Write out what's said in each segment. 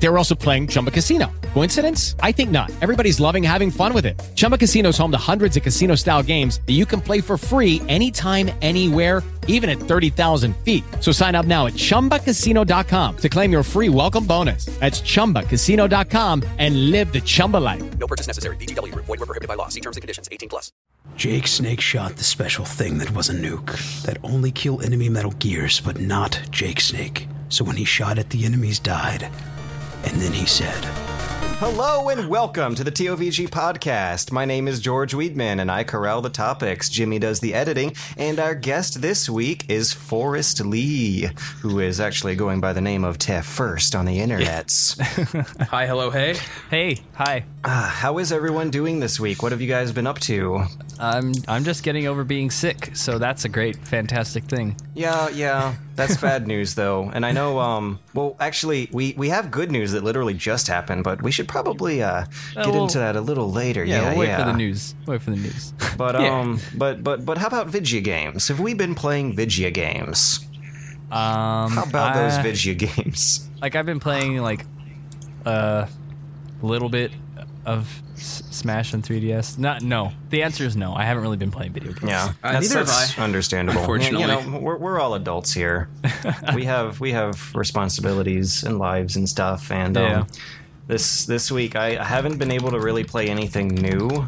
They were also playing Chumba Casino. Coincidence? I think not. Everybody's loving having fun with it. Chumba Casino's home to hundreds of casino-style games that you can play for free anytime, anywhere, even at 30,000 feet. So sign up now at ChumbaCasino.com to claim your free welcome bonus. That's ChumbaCasino.com and live the Chumba life. No purchase necessary. VGW. Void where prohibited by law. See terms and conditions. 18 plus. Jake Snake shot the special thing that was a nuke that only kill enemy Metal Gears, but not Jake Snake. So when he shot it, the enemies died. And then he said... Hello and welcome to the TOVG Podcast. My name is George Weidman, and I corral the topics. Jimmy does the editing, and our guest this week is Forrest Lee, who is actually going by the name of Tef First on the internets. Hi, hello, hey. Hey, hi. How is everyone doing this week? What have you guys been up to? I'm just getting over being sick, so that's a great, fantastic thing. Yeah. That's bad news, though. And I know, well, actually, we have good news that literally just happened, but we should probably into that a little later. Yeah, we'll wait for the news. But, but how about video games? Have we been playing video games? How about those video games? Like, I've been playing, like, a little bit of Smash on 3DS. No. The answer is no. I haven't really been playing video games. Yeah, neither have I. Understandable. Unfortunately, we're all adults here. we have responsibilities and lives and stuff. And this week, I haven't been able to really play anything new.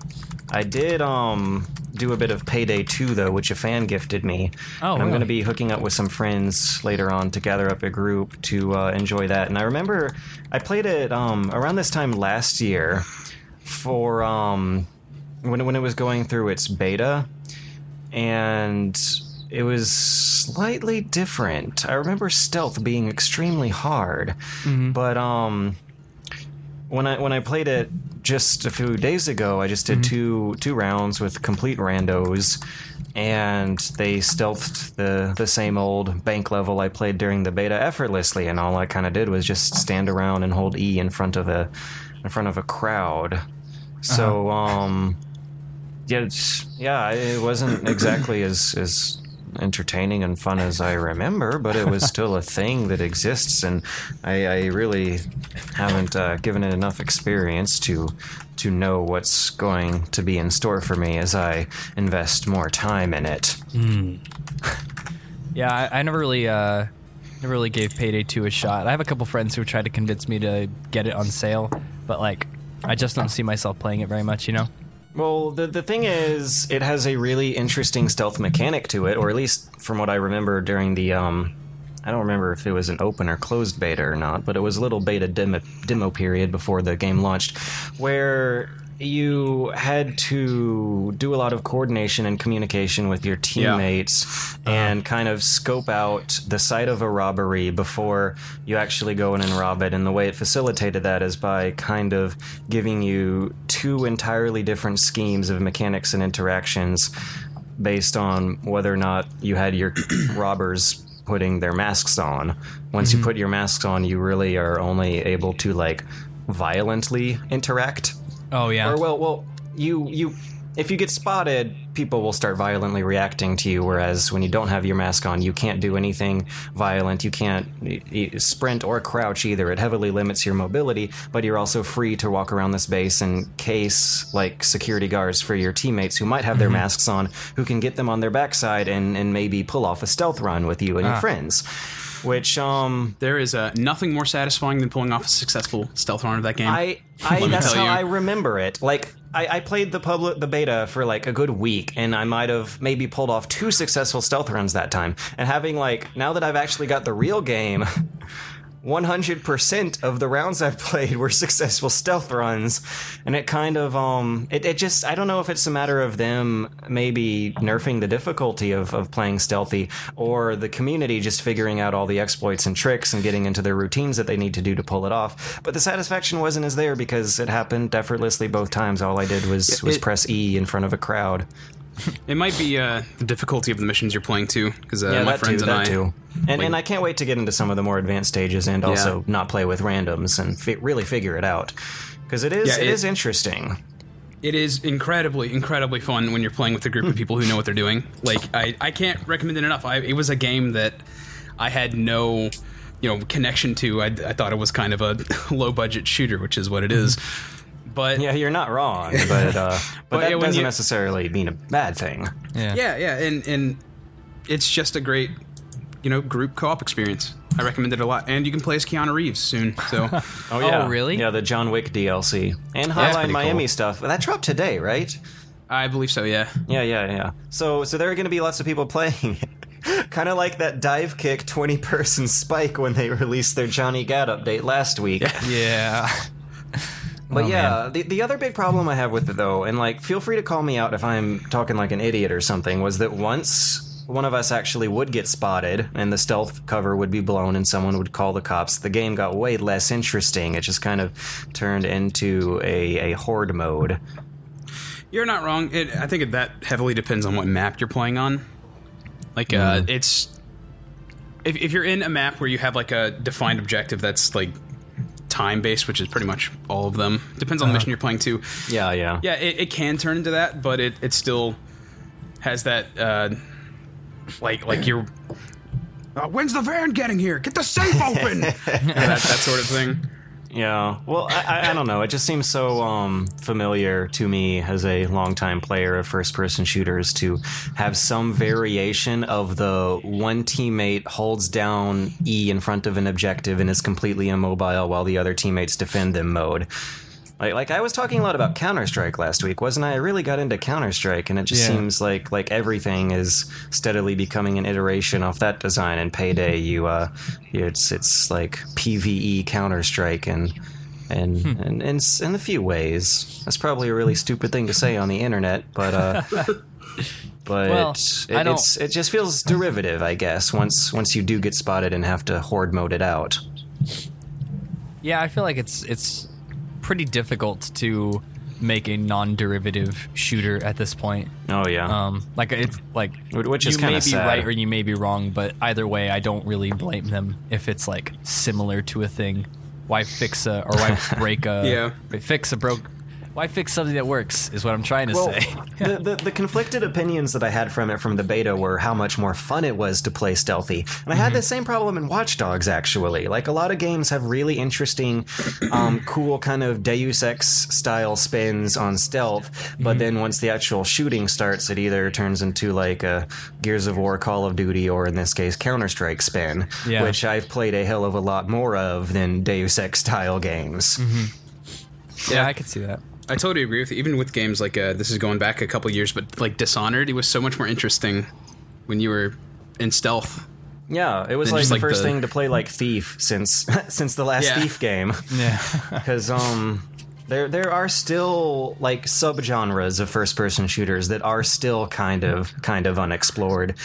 I did do a bit of Payday 2, though, which a fan gifted me. Oh, and I'm going to be hooking up with some friends later on to gather up a group to enjoy that. And I remember I played it around this time last year for when it was going through its beta, and it was slightly different. I remember stealth being extremely hard, but when I played it just a few days ago, I just did two rounds with complete randos, and they stealthed the same old bank level I played during the beta effortlessly, and all I kind of did was just stand around and hold E in front of a crowd. So, it wasn't exactly as entertaining and fun as I remember, but it was still a thing that exists, and I really haven't given it enough experience to know what's going to be in store for me as I invest more time in it. Yeah, I never really... Never really gave Payday 2 a shot. I have a couple friends who tried to convince me to get it on sale, but like, I just don't see myself playing it very much, you know? Well, the thing is, it has a really interesting stealth mechanic to it, or at least from what I remember during the, I don't remember if it was an open or closed beta or not, but it was a little beta demo period before the game launched, where you had to do a lot of coordination and communication with your teammates and kind of scope out the site of a robbery before you actually go in and rob it. And the way it facilitated that is by kind of giving you two entirely different schemes of mechanics and interactions based on whether or not you had your robbers putting their masks on. Once you put your masks on, you really are only able to, like, violently interact. Oh, yeah. Or, well, you if you get spotted, people will start violently reacting to you, whereas when you don't have your mask on, you can't do anything violent. You can't sprint or crouch either. It heavily limits your mobility, but you're also free to walk around this base and case, like, security guards for your teammates who might have their masks on, who can get them on their backside and maybe pull off a stealth run with you and your friends. Which, there is nothing more satisfying than pulling off a successful stealth run of that game. That's how I remember it. Like, I played the beta for, like, a good week, and I might have maybe pulled off two successful stealth runs that time. And having, like, now that I've actually got the real game, 100% of the rounds I've played were successful stealth runs, and it kind of, it just, I don't know if it's a matter of them maybe nerfing the difficulty of playing stealthy, or the community just figuring out all the exploits and tricks and getting into their routines that they need to do to pull it off, but the satisfaction wasn't as there because it happened effortlessly both times. All I did was press E in front of a crowd. It might be the difficulty of the missions you're playing, too, because my friends and I... Too. And I can't wait to get into some of the more advanced stages and also not play with randoms and really figure it out, because it is interesting. It is incredibly, incredibly fun when you're playing with a group of people who know what they're doing. Like, I can't recommend it enough. It was a game that I had no, connection to. I thought it was kind of a low-budget shooter, which is what it is. But yeah, you're not wrong, but that doesn't necessarily mean a bad thing. Yeah, and it's just a great, group co-op experience. I recommend it a lot, and you can play as Keanu Reeves soon. So, oh really? Yeah, the John Wick DLC and Hotline Miami stuff. That dropped today, right? I believe so. Yeah. So there are going to be lots of people playing it. Kind of like that dive kick 20-person spike when they released their Johnny Gat update last week. Yeah. But the other big problem I have with it, though, and feel free to call me out if I'm talking like an idiot or something, was that once one of us actually would get spotted and the stealth cover would be blown and someone would call the cops, the game got way less interesting. It just kind of turned into a horde mode. You're not wrong. I think that heavily depends on what map you're playing on. It's... If you're in a map where you have, a defined objective that's, time-based, which is pretty much all of them. Depends on the mission you're playing, too. Yeah. Yeah, it can turn into that, but it still has that... you're... when's the van getting here? Get the safe open! that sort of thing. Yeah. Well, I don't know. It just seems so familiar to me as a longtime player of first-person shooters to have some variation of the one teammate holds down E in front of an objective and is completely immobile while the other teammates defend them mode. I was talking a lot about Counter-Strike last week, wasn't I? I really got into Counter-Strike, and it just seems like everything is steadily becoming an iteration off that design. And Payday, it's like PvE Counter-Strike, and in a few ways, that's probably a really stupid thing to say on the internet, but well, it just feels derivative, I guess. Once you do get spotted and have to horde mode it out. Yeah, I feel like it's pretty difficult to make a non-derivative shooter at this point. Oh yeah. Which is kind of sad. You may be right or you may be wrong, but either way, I don't really blame them if it's similar to a thing. Why fix a or why break a? Yeah. Why fix something that works is what I'm trying to say. the conflicted opinions that I had from the beta were how much more fun it was to play stealthy. And I had the same problem in Watch Dogs, actually. A lot of games have really interesting, cool kind of Deus Ex-style spins on stealth, but then once the actual shooting starts, it either turns into, a Gears of War, Call of Duty, or in this case, Counter-Strike spin, which I've played a hell of a lot more of than Deus Ex-style games. Mm-hmm. Yeah, I could see that. I totally agree with you. Even with games this is going back a couple years, but Dishonored, it was so much more interesting when you were in stealth. Yeah, it was the first thing to play Thief since the last Thief game. Yeah, because there are still subgenres of first-person shooters that are still kind of unexplored,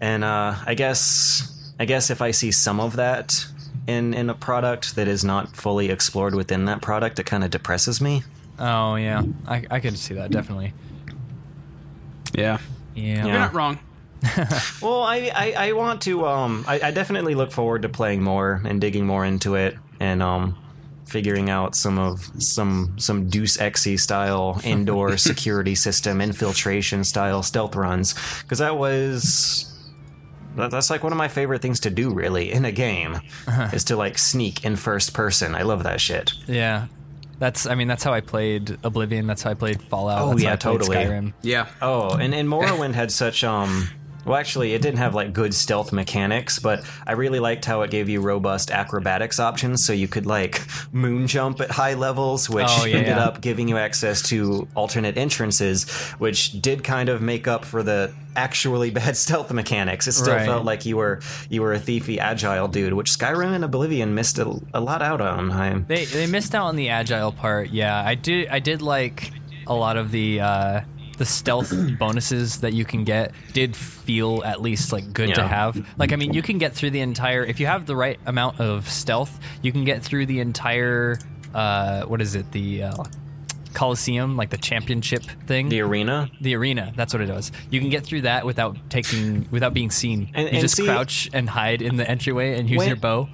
and I guess if I see some of that in a product that is not fully explored within that product, it kind of depresses me. Oh, yeah. I could see that, definitely. Yeah. You're not wrong. Well, I want to... I definitely look forward to playing more and digging more into it and figuring out some Deus Ex-y style indoor security system infiltration style stealth runs, because that was... That's one of my favorite things to do, really, in a game, is to sneak in first person. I love that shit. Yeah, that's how I played Oblivion. That's how I played Fallout. Oh, that's how I played Skyrim. Yeah. Oh, and Morrowind had such Well, actually, it didn't have good stealth mechanics, but I really liked how it gave you robust acrobatics options, so you could moon jump at high levels, which ended up giving you access to alternate entrances, which did kind of make up for the actually bad stealth mechanics. It still felt like you were a thiefy agile dude, which Skyrim and Oblivion missed a lot out on. They missed out on the agile part. Yeah, I did like a lot of the stealth bonuses that you can get did feel at least good to have. You can get through the entire, if you have the right amount of stealth, you can get through the entire, the Coliseum, the championship thing. The arena, that's what it was. You can get through that without being seen. And you just crouch and hide in the entryway and use your bow.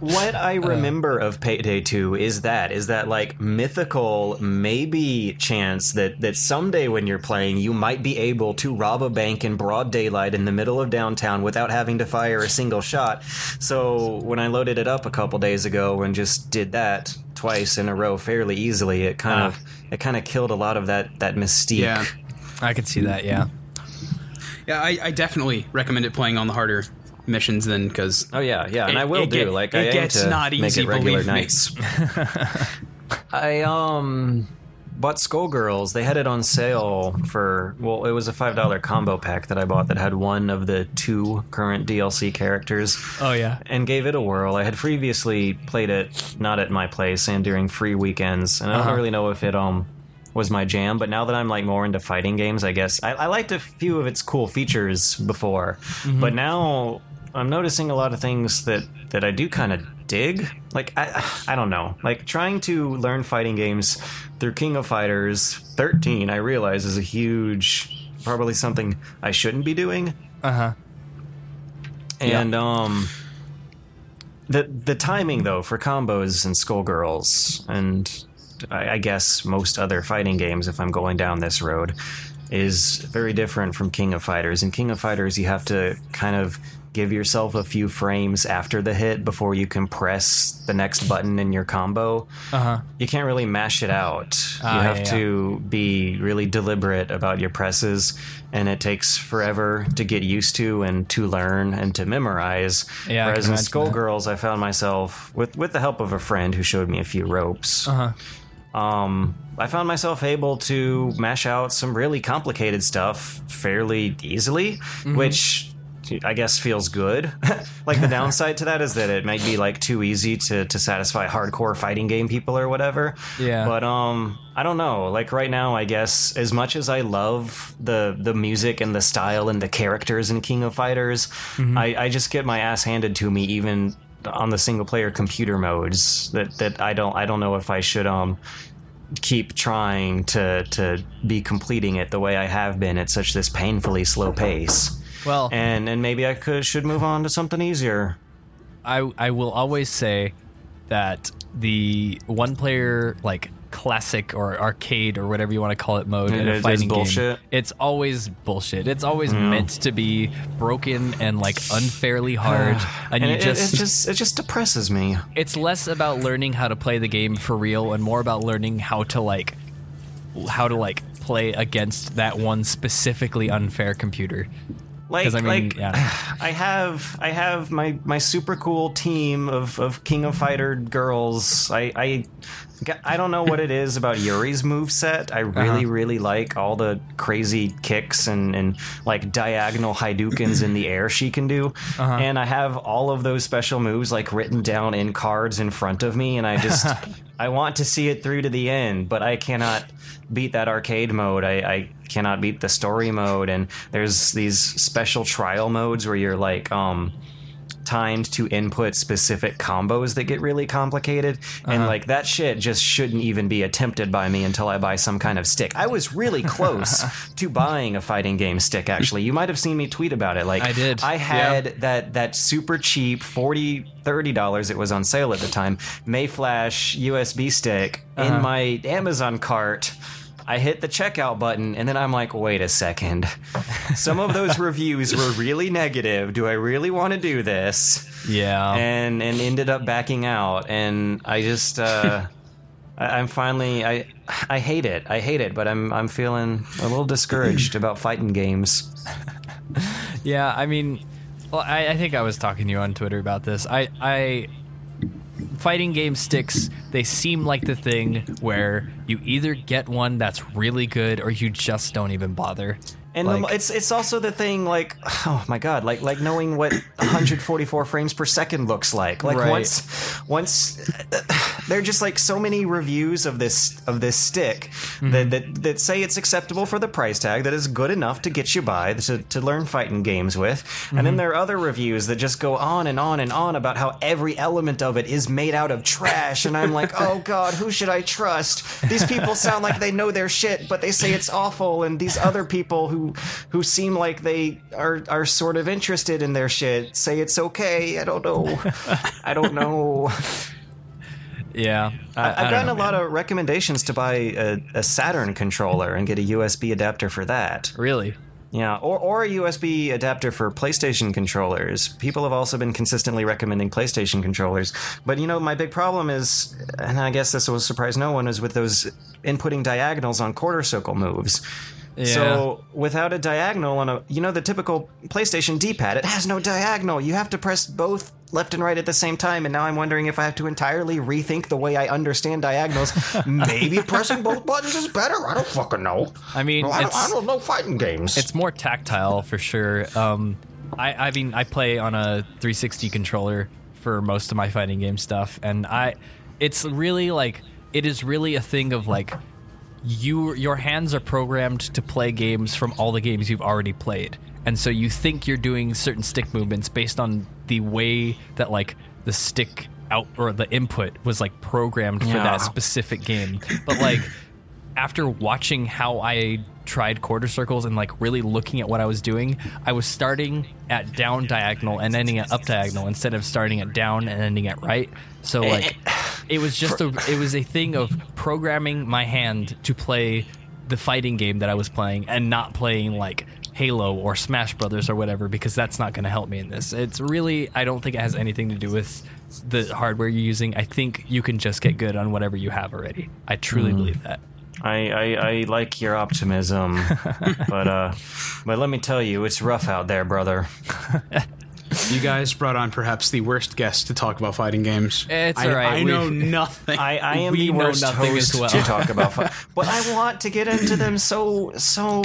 What I remember of Payday 2 is that like mythical maybe chance that someday when you're playing, you might be able to rob a bank in broad daylight in the middle of downtown without having to fire a single shot. So when I loaded it up a couple days ago and just did that twice in a row fairly easily, it kind of killed a lot of that mystique. Yeah, I could see that. Yeah. Yeah, I definitely recommend it playing on the harder missions then, because and I will do like it gets not easy, believe me. I bought Skullgirls. They had it on sale for it was a $5 combo pack that I bought that had one of the two current DLC characters. Oh yeah, and gave it a whirl. I had previously played it not at my place and during free weekends, and I don't really know if it was my jam, but now that I'm like more into fighting games, I guess I liked a few of its cool features before, but now I'm noticing a lot of things that I do kind of dig. Like I don't know, like trying to learn fighting games through King of Fighters 13, I realize is a huge, probably something I shouldn't be doing. And the timing though for combos and Skullgirls and I guess most other fighting games, if I'm going down this road, is very different from King of Fighters. In King of Fighters, you have to kind of give yourself a few frames after the hit before you can press the next button in your combo. You can't really mash it out. You have to be really deliberate about your presses, and it takes forever to get used to and to learn and to memorize. Yeah, whereas in Skullgirls, I found myself, with the help of a friend who showed me a few ropes, I found myself able to mash out some really complicated stuff fairly easily, which I guess feels good. Like the downside to that is that it might be like too easy to satisfy hardcore fighting game people or whatever. Yeah. But I don't know. Like right now, I guess as much as I love the music and the style and the characters in King of Fighters, I just get my ass handed to me even on the single player computer modes that I don't know if I should keep trying to be completing it the way I have been at such this painfully slow pace. Well, and maybe I should move on to something easier. I will always say that the one player like classic or arcade or whatever you want to call it mode in a fighting game, it's always bullshit. It's always meant to be broken and like unfairly hard, and it just depresses me. It's less about learning how to play the game for real and more about learning how to play against that one specifically unfair computer. I have my super cool team of King of Fighter girls. I don't know what it is about Yuri's moveset. I really, really like all the crazy kicks and like diagonal Hadoukens in the air she can do. And I have all of those special moves like written down in cards in front of me, and I just I want to see it through to the end, but I cannot beat that arcade mode. I cannot beat the story mode, and there's these special trial modes where you're like timed to input specific combos that get really complicated, and like that shit just shouldn't even be attempted by me until I buy some kind of stick. I was really close to buying a fighting game stick, actually. You might have seen me tweet about it. Like I did. I had that super cheap $30 it was on sale at the time Mayflash USB stick in my Amazon cart. I hit the checkout button, and then I'm like, wait a second. Some of those reviews were really negative. Do I really want to do this? Yeah. And ended up backing out, and I just I'm finally I hate it. I hate it, but I'm feeling a little discouraged about fighting games. Yeah, I mean, well, I think I was talking to you on Twitter about this. I fighting game sticks, they seem like the thing where you either get one that's really good or you just don't even bother. And like, it's also the thing, like, oh my god, like knowing what 144 frames per second looks like. Like right. Once there are just like so many reviews of this stick that say it's acceptable for the price tag, that is good enough to get you by to learn fighting games with. And then there are other reviews that just go on and on and on about how every element of it is made out of trash, and I'm like, oh god, who should I trust? These people sound like they know their shit, but they say it's awful, and these other people who who seem like they are sort of interested in their shit say it's okay. I don't know. Yeah. I've gotten a lot of recommendations to buy a Saturn controller and get a USB adapter for that. Really? Yeah, or a USB adapter for PlayStation controllers. People have also been consistently recommending PlayStation controllers. But, you know, my big problem is, and I guess this will surprise no one, is with those inputting diagonals on quarter circle moves. Yeah. So without a diagonal on a, you know, the typical PlayStation D-pad, it has no diagonal. You have to press both left and right at the same time, and now I'm wondering if I have to entirely rethink the way I understand diagonals. Maybe pressing both buttons is better? I don't fucking know. I mean, I don't know fighting games. It's more tactile for sure. I mean, I play on a 360 controller for most of my fighting game stuff, and it's really like, it is really a thing of like, your hands are programmed to play games from all the games you've already played, and so you think you're doing certain stick movements based on the way that like the stick out or the input was like programmed for that specific game. But like after watching how I tried quarter circles and like really looking at what I was doing, I was starting at down diagonal and ending at up diagonal instead of starting at down and ending at right. So like it was just it was a thing of programming my hand to play the fighting game that I was playing and not playing like Halo or Smash Brothers or whatever, because that's not going to help me in this. It's really, I don't think it has anything to do with the hardware you're using. I think you can just get good on whatever you have already. I truly believe that. I like your optimism, but let me tell you, it's rough out there, brother. You guys brought on perhaps the worst guest to talk about fighting games. It's all right. I know nothing. I am the worst host to talk about fighting. But I want to get into them so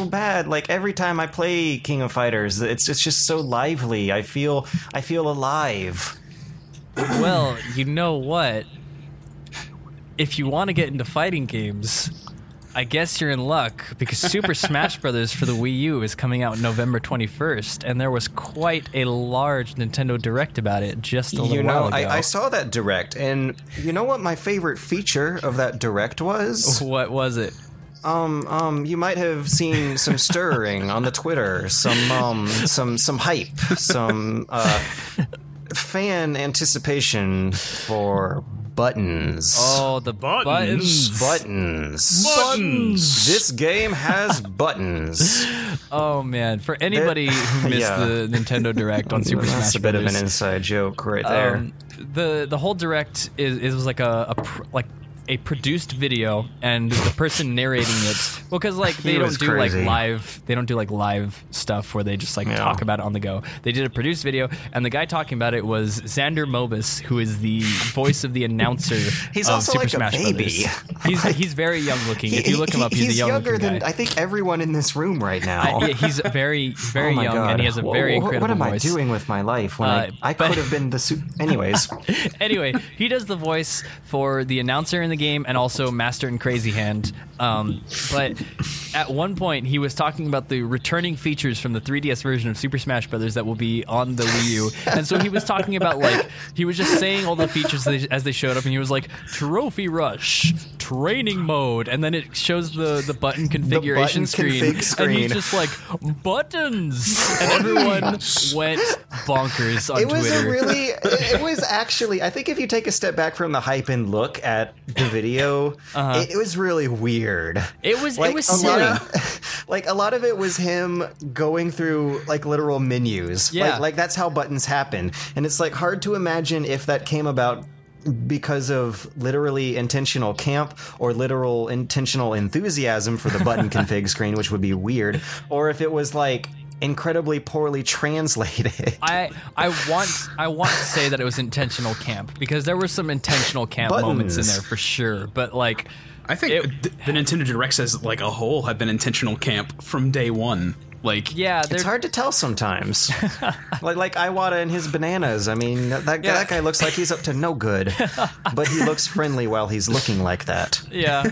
bad. Like every time I play King of Fighters, it's just so lively. I feel alive. Well, you know what? If you want to get into fighting games, I guess you're in luck, because Super Smash Bros. For the Wii U is coming out November 21st, and there was quite a large Nintendo Direct about it just a little while ago. I saw that Direct, and you know what my favorite feature of that Direct was? What was it? You might have seen some stirring on the Twitter, some hype, some fan anticipation for buttons. Oh, the buttons. Buttons. This game has buttons. Oh, man. For anybody who missed the Nintendo Direct on Super Smash Bros. That's a bit of an inside joke right there. The whole Direct is like a produced video, and the person narrating it, well, because like they don't do live stuff where they just like talk about it on the go. They did a produced video, and the guy talking about it was Xander Mobus, who is the voice of the announcer. He's of also Super like Smash a baby. Brothers. He's very young looking. If you look him up, he's a young looking guy. He's younger than I think everyone in this room right now. He's very, very young, and he has a very incredible voice. What am I doing with my life when I could have been the anyways. Anyway, he does the voice for the announcer in the game and also Master and Crazy Hand, but at one point he was talking about the returning features from the 3DS version of Super Smash Brothers that will be on the Wii U, and so he was talking about like he was just saying all the features as they showed up, and he was like Trophy Rush, Training Mode, and then it shows the button configuration screen, and he's just like buttons, and everyone went bonkers on Twitter. It was actually, I think if you take a step back from the hype and look at the video, it was really weird. It was silly. A lot of it was him going through like literal menus. Yeah. Like that's how buttons happen. And it's like hard to imagine if that came about because of literally intentional camp or literal intentional enthusiasm for the button config screen, which would be weird, or if it was like incredibly poorly translated. I want to say that it was intentional camp, because there were some intentional camp moments in there for sure, but like I think the Nintendo Direct as like a whole have been intentional camp from day one. Like, yeah, it's hard to tell sometimes. like Iwata and his bananas. I mean, that guy looks like he's up to no good, but he looks friendly while he's looking like that. Yeah,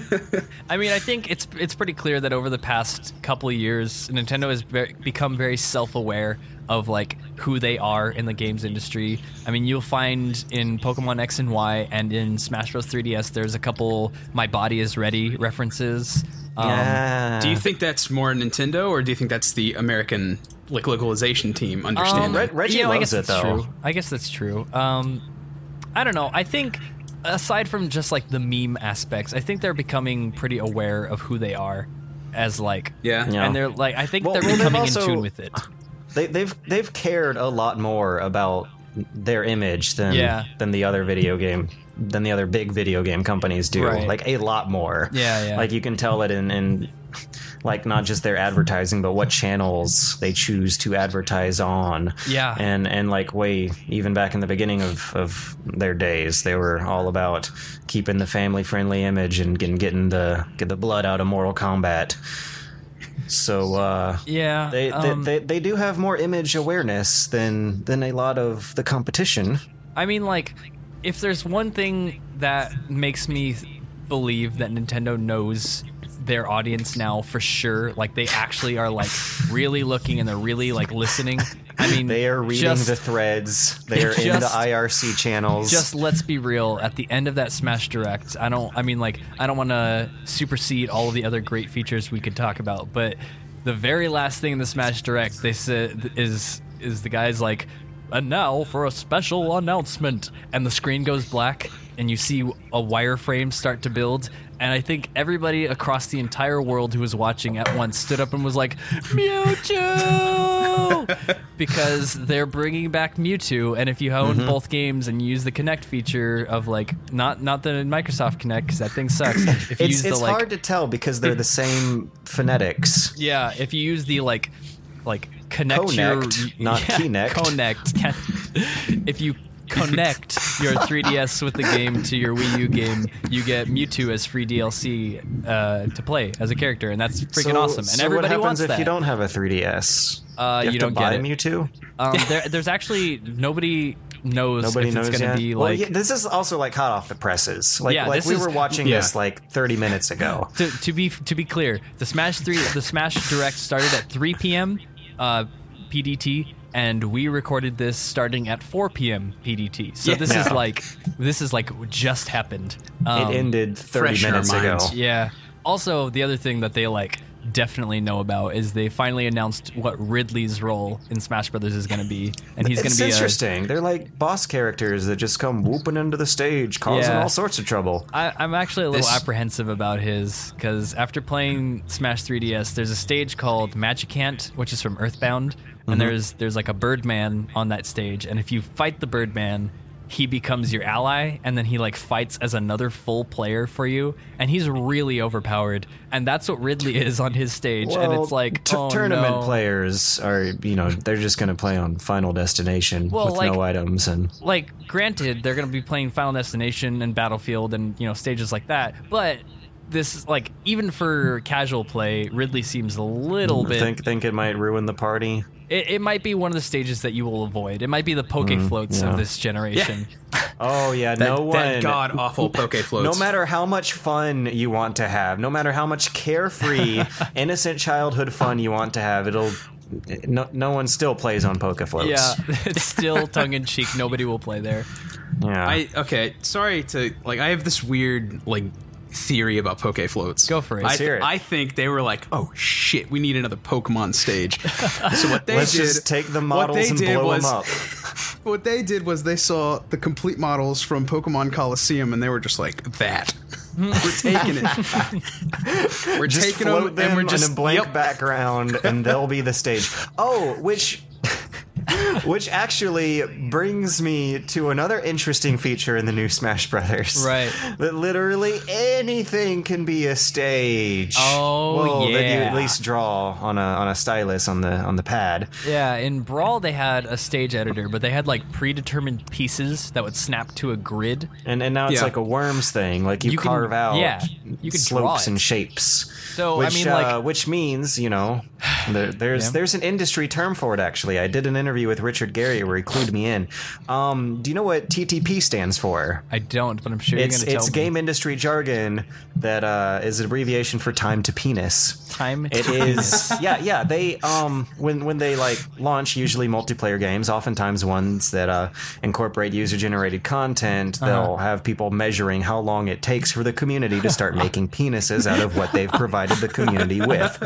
I mean, I think it's pretty clear that over the past couple of years, Nintendo has become very self-aware of like who they are in the games industry. I mean, you'll find in Pokemon X and Y and in Smash Bros. 3DS, there's a couple "My Body Is Ready" references. Yeah. Do you think that's more Nintendo, or do you think that's the American localization team understanding? Reggie loves it, though. True. I guess that's true. I don't know. I think, aside from just like the meme aspects, I think they're becoming pretty aware of who they are as like... Yeah. And they're like... I think they're becoming also, in tune with it. They've cared a lot more about their image than the other video game... than the other big video game companies do. Right. Like, a lot more. Yeah. Like, you can tell it in like, not just their advertising, but what channels they choose to advertise on. Yeah. And like, way, even back in the beginning of their days, they were all about keeping the family-friendly image and getting the blood out of Mortal Kombat. So, they do have more image awareness than a lot of the competition. I mean, like... If there's one thing that makes me believe that Nintendo knows their audience now for sure, like they actually are like really looking and they're really like listening. I mean, they are reading the threads. They are in the IRC channels. Just let's be real. At the end of that Smash Direct, I don't want to supersede all of the other great features we could talk about, but the very last thing in the Smash Direct they said is the guy's like, "And now for a special announcement," and the screen goes black and you see a wireframe start to build, and I think everybody across the entire world who was watching at once stood up and was like, "Mewtwo!" Because they're bringing back Mewtwo, and if you own both games and you use the Kinect feature of like not the Microsoft Kinect, because that thing sucks. If you it's like, hard to tell because they're the same phonetics. Yeah, if you use the like Kinect. If you connect your 3DS with the game to your Wii U game, you get Mewtwo as free DLC to play as a character, and that's freaking awesome. And so everybody wants that. What happens if you don't have a 3DS? You don't get it. Mewtwo? There's actually nobody knows it's going to be like... Well, this is also like hot off the presses. We were watching this like 30 minutes ago. To be clear, the Smash Direct started at 3 p.m. PDT, and we recorded this starting at 4 p.m. PDT. So this is like just happened. It ended 30 minutes ago. Yeah. Also, the other thing that they like definitely know about is they finally announced what Ridley's role in Smash Brothers is going to be, and he's going to be interesting. They're like boss characters that just come whooping into the stage, causing all sorts of trouble. I'm actually a little apprehensive about his, because after playing Smash 3DS, there's a stage called Magicant, which is from Earthbound, and there's like a Birdman on that stage, and if you fight the Birdman, he becomes your ally, and then he like fights as another full player for you, and he's really overpowered, and that's what Ridley is on his stage. Well, and it's like tournament players are, they're just going to play on Final Destination with no items, and like, granted, they're going to be playing Final Destination and Battlefield and stages like that, but this is like, even for casual play, Ridley seems a little bit. Think it might ruin the party. It might be one of the stages that you will avoid. It might be the Pokéfloats of this generation. Yeah. Oh, yeah, that god-awful Pokéfloats. No matter how much fun you want to have, no matter how much carefree, innocent childhood fun you want to have, no one still plays on Pokéfloats. Yeah, it's still tongue-in-cheek. Nobody will play there. Yeah. I have this weird, theory about Pokéfloats. Go for it. I think they were like, "Oh shit, we need another Pokemon stage." So what they did, just take the models and blow them up. What they did was they saw the complete models from Pokemon Coliseum, and they were just like, "That we're taking it. We're just taking them, and we're just in a blank background, and they'll be the stage." Oh, which actually brings me to another interesting feature in the new Smash Brothers. Right. That literally anything can be a stage. That you at least draw on a stylus on the pad. Yeah, in Brawl they had a stage editor, but they had like predetermined pieces that would snap to a grid. And now it's like a Worms thing, like you carve out slopes and shapes. So which, I mean, which means, there's an industry term for it actually. I did an interview with Richard Gary where he clued me in. Do you know what TTP stands for? I don't, but I'm sure you're going to tell me. It's game industry jargon that is an abbreviation for time to penis. It is. They when they like launch usually multiplayer games, oftentimes ones that incorporate user generated content, they'll have people measuring how long it takes for the community to start making penises out of what they've provided the community with.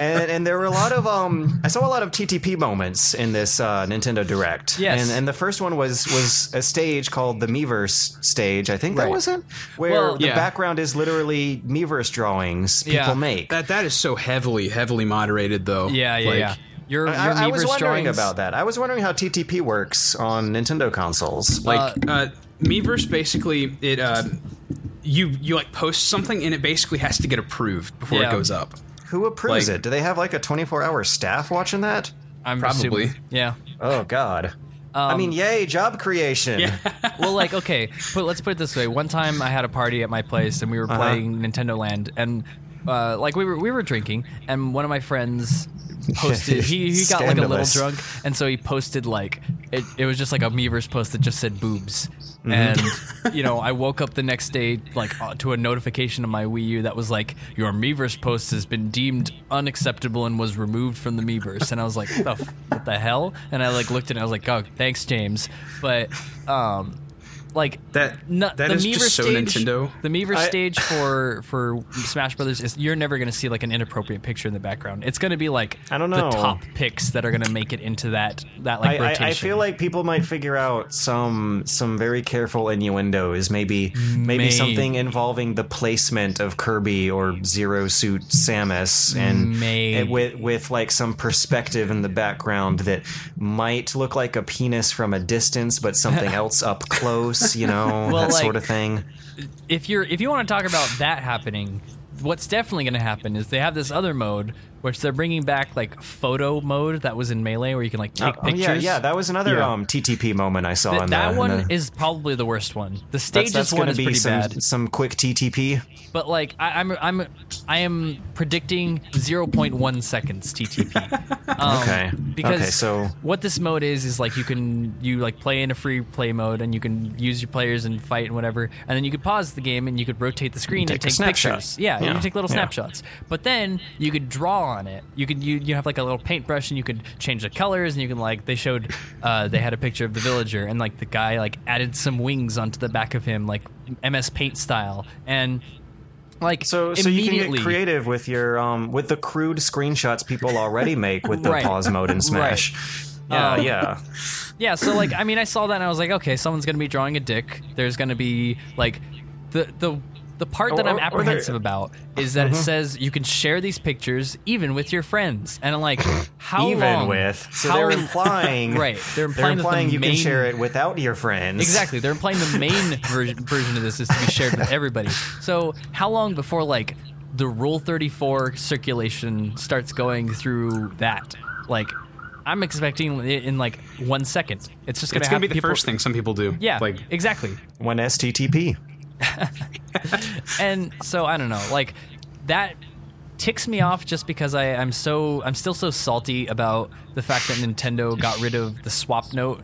And there were a lot of I saw a lot of TTP moments in this Nintendo Direct. Yes. And the first one was a stage called the Miiverse stage, I think that was it? Where the background is literally Miiverse drawings people make. That is so heavily moderated though. Yeah. Your I was wondering about that. I was wondering how TTP works on Nintendo consoles. Miiverse basically you like post something and it basically has to get approved before it goes up. Who approves it? Do they have like a 24-hour staff watching that? I'm probably assuming, yeah. Oh God. I mean, yay, job creation. Yeah. Well, but let's put it this way. One time I had a party at my place and we were playing Nintendo Land and we were drinking and one of my friends posted he got like a little drunk and so he posted like it was just like a Miiverse post that just said boobs. Mm-hmm. And I woke up the next day to a notification on my Wii U that was like your Miiverse post has been deemed unacceptable and was removed from the Miiverse. And I was like what the hell? And I looked at it and I was like, oh, thanks James. But that is just so Nintendo. The Miiverse stage for Smash Brothers is you're never going to see like an inappropriate picture in the background. It's going to be like I don't know the top picks that are going to make it into that like rotation. I feel like people might figure out some very careful innuendos. Maybe something involving the placement of Kirby or Zero Suit Samus and with like some perspective in the background that might look like a penis from a distance, but something else up close. That sort of thing. If you want to talk about that happening, what's definitely going to happen is they have this other mode, which they're bringing back, like photo mode that was in Melee, where you can take pictures. Yeah, that was another TTP moment I saw. That one is probably the worst one. The stages that's one is pretty bad. Some quick TTP. But I am predicting 0.1 seconds TTP. Okay. Because so what this mode is like you can play in a free play mode and you can use your players and fight and whatever, and then you could pause the game and you could rotate the screen and take pictures. Yeah, you can take little snapshots. But then you could draw on it. You could you have like a little paintbrush and you could change the colors and you can they showed they had a picture of the villager and the guy added some wings onto the back of him like MS Paint style and. So you can get creative with your with the crude screenshots people already make with the pause mode in Smash. Right. Yeah. So I saw that and I was like, okay, someone's gonna be drawing a dick. There's gonna be the part that I'm apprehensive about is that it says you can share these pictures even with your friends, and I'm like, how even long? With? So how they're implying, right? They're implying that you can share it without your friends. Exactly. They're implying the main version of this is to be shared with everybody. So how long before the Rule 34 circulation starts going through that? I'm expecting in 1 second. It's just gonna be the first thing some people do. Yeah. Exactly. When STTP. And so I don't know, that ticks me off just because I'm still so salty about the fact that Nintendo got rid of the swap note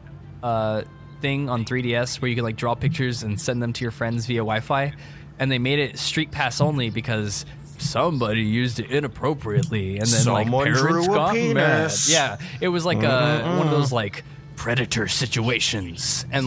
thing on 3DS where you could draw pictures and send them to your friends via Wi-Fi, and they made it Street Pass only because somebody used it inappropriately and then someone parents got mad. Yeah, it was one of those predator situations and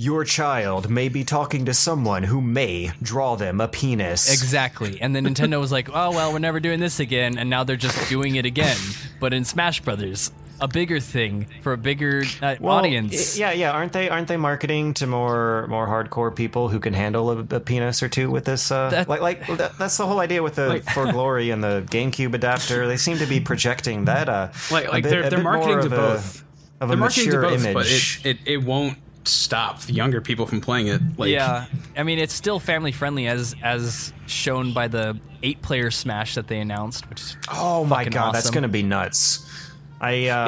your child may be talking to someone who may draw them a penis. Exactly. And then Nintendo was like, oh, well, we're never doing this again. And now they're just doing it again. But in Smash Brothers, a bigger thing for a bigger audience. Yeah. Aren't they marketing to more hardcore people who can handle a penis or two with this? That's the whole idea with the For Glory and the GameCube adapter. They seem to be projecting that. They're marketing to both. They're marketing to both, but it won't stop the younger people from playing it. Yeah, I mean it's still family friendly as shown by the 8-player Smash that they announced, which is oh my god, awesome. That's gonna be nuts. The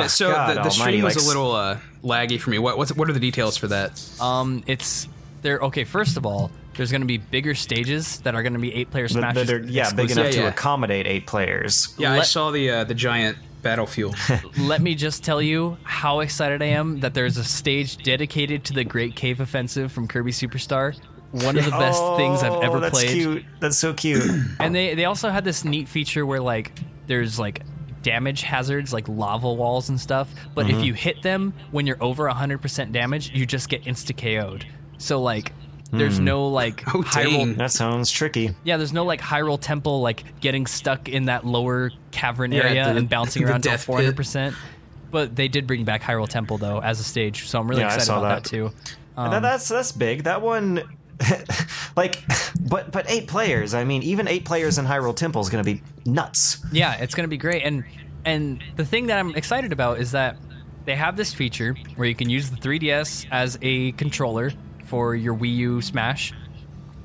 stream was a little laggy for me. What are the details for that? First of all, there's going to be bigger stages that are going to be 8-player Smashes. Big enough to accommodate 8 players. Yeah, I saw the giant Battlefield. Let me just tell you how excited I am that there's a stage dedicated to the Great Cave Offensive from Kirby Superstar. One of the best things I've ever played. That's cute. That's so cute. And they also had this neat feature where there's damage hazards like lava walls and stuff, but if you hit them when you're over 100% damage, you just get insta KO'd. So There's no like Hyrule. That sounds tricky. Yeah, there's no like Hyrule Temple, like getting stuck in that lower cavern area and bouncing around to 400%. But they did bring back Hyrule Temple though as a stage, so I'm really excited about that too. That's big. That one, like, but 8 players. I mean, even 8 players in Hyrule Temple is going to be nuts. Yeah, it's going to be great. And the thing that I'm excited about is that they have this feature where you can use the 3DS as a controller for your Wii U Smash.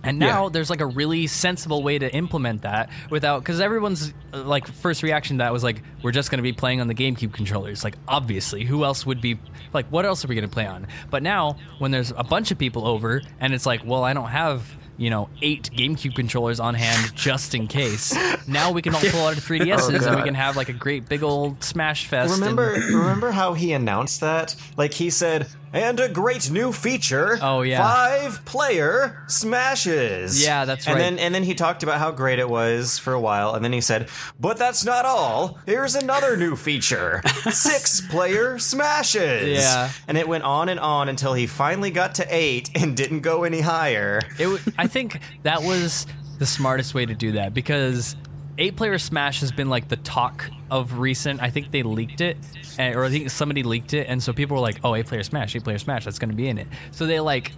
And now there's like a really sensible way to implement that without, because everyone's like first reaction to that was like, we're just going to be playing on the GameCube controllers. Like, obviously, who else would be, like, what else are we going to play on? But now when there's a bunch of people over and it's like, well, I don't have, 8 GameCube controllers on hand just in case. Now we can all pull out our 3DSs and we can have like a great big old Smash Fest. Remember how he announced that? Like he said, and a great new feature. Oh yeah, 5-player smashes. Yeah, that's right. And then he talked about how great it was for a while, and then he said, "But that's not all. Here's another new feature: 6-player smashes." Yeah, and it went on and on until he finally got to 8 and didn't go any higher. I think that was the smartest way to do that, because 8-player Smash has been like the talk of recent. I think they leaked it, or I think somebody leaked it, and so people were like, "Oh, 8-player Smash, that's going to be in it." So they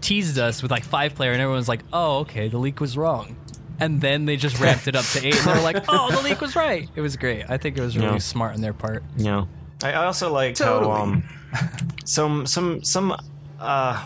teased us with like 5-player, and everyone's like, "Oh, okay, the leak was wrong." And then they just ramped it up to 8, and they were like, "Oh, the leak was right." It was great. I think it was really smart on their part. Yeah, I also like how some.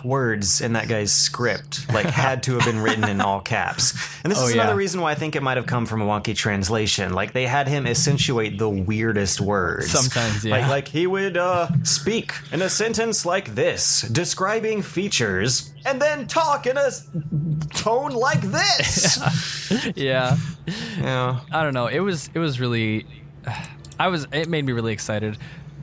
Words in that guy's script had to have been written in all caps, and this is another reason why I think it might have come from a wonky translation. Like they had him accentuate the weirdest words sometimes. Yeah, like he would speak in a sentence like this, describing features, and then talk in a tone like this. Yeah. I don't know. It was really. It made me really excited.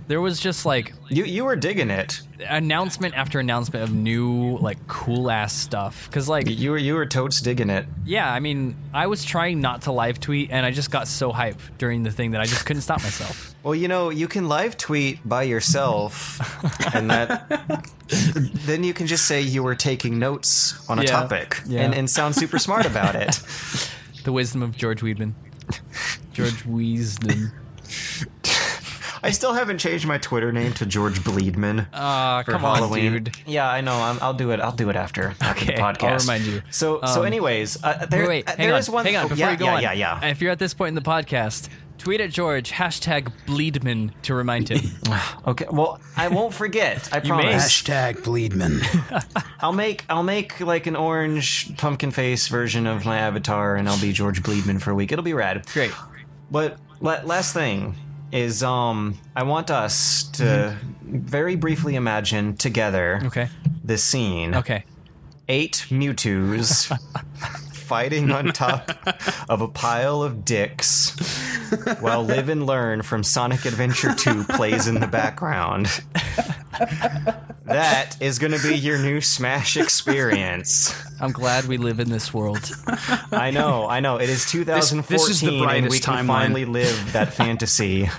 There was just like you were digging it. Announcement after announcement of new cool ass stuff. Because you were totes digging it. Yeah, I mean, I was trying not to live tweet, and I just got so hype during the thing that I just couldn't stop myself. Well, you can live tweet by yourself, and that then you can just say you were taking notes on a topic and sound super smart about it. The wisdom of George Weidman. George Weidman. I still haven't changed my Twitter name to George Bleedman. Come Halloween. On, dude. Yeah, I know. I'll do it. I'll do it after the podcast. I'll remind you. So, anyways, hang on. Before you go on. Yeah. If you're at this point in the podcast, tweet at George #Bleedman to remind him. Okay. Well, I won't forget. I promise. #Bleedman. I'll make like an orange pumpkin face version of my avatar, and I'll be George Bleedman for a week. It'll be rad. Great. But last thing. Is I want us to very briefly imagine together this scene. Okay. 8 Mewtwo's fighting on top of a pile of dicks while Live and Learn from Sonic Adventure 2 plays in the background. That is going to be your new Smash experience. I'm glad we live in this world. I know. It is 2014, this is the brightest and we can finally live that fantasy.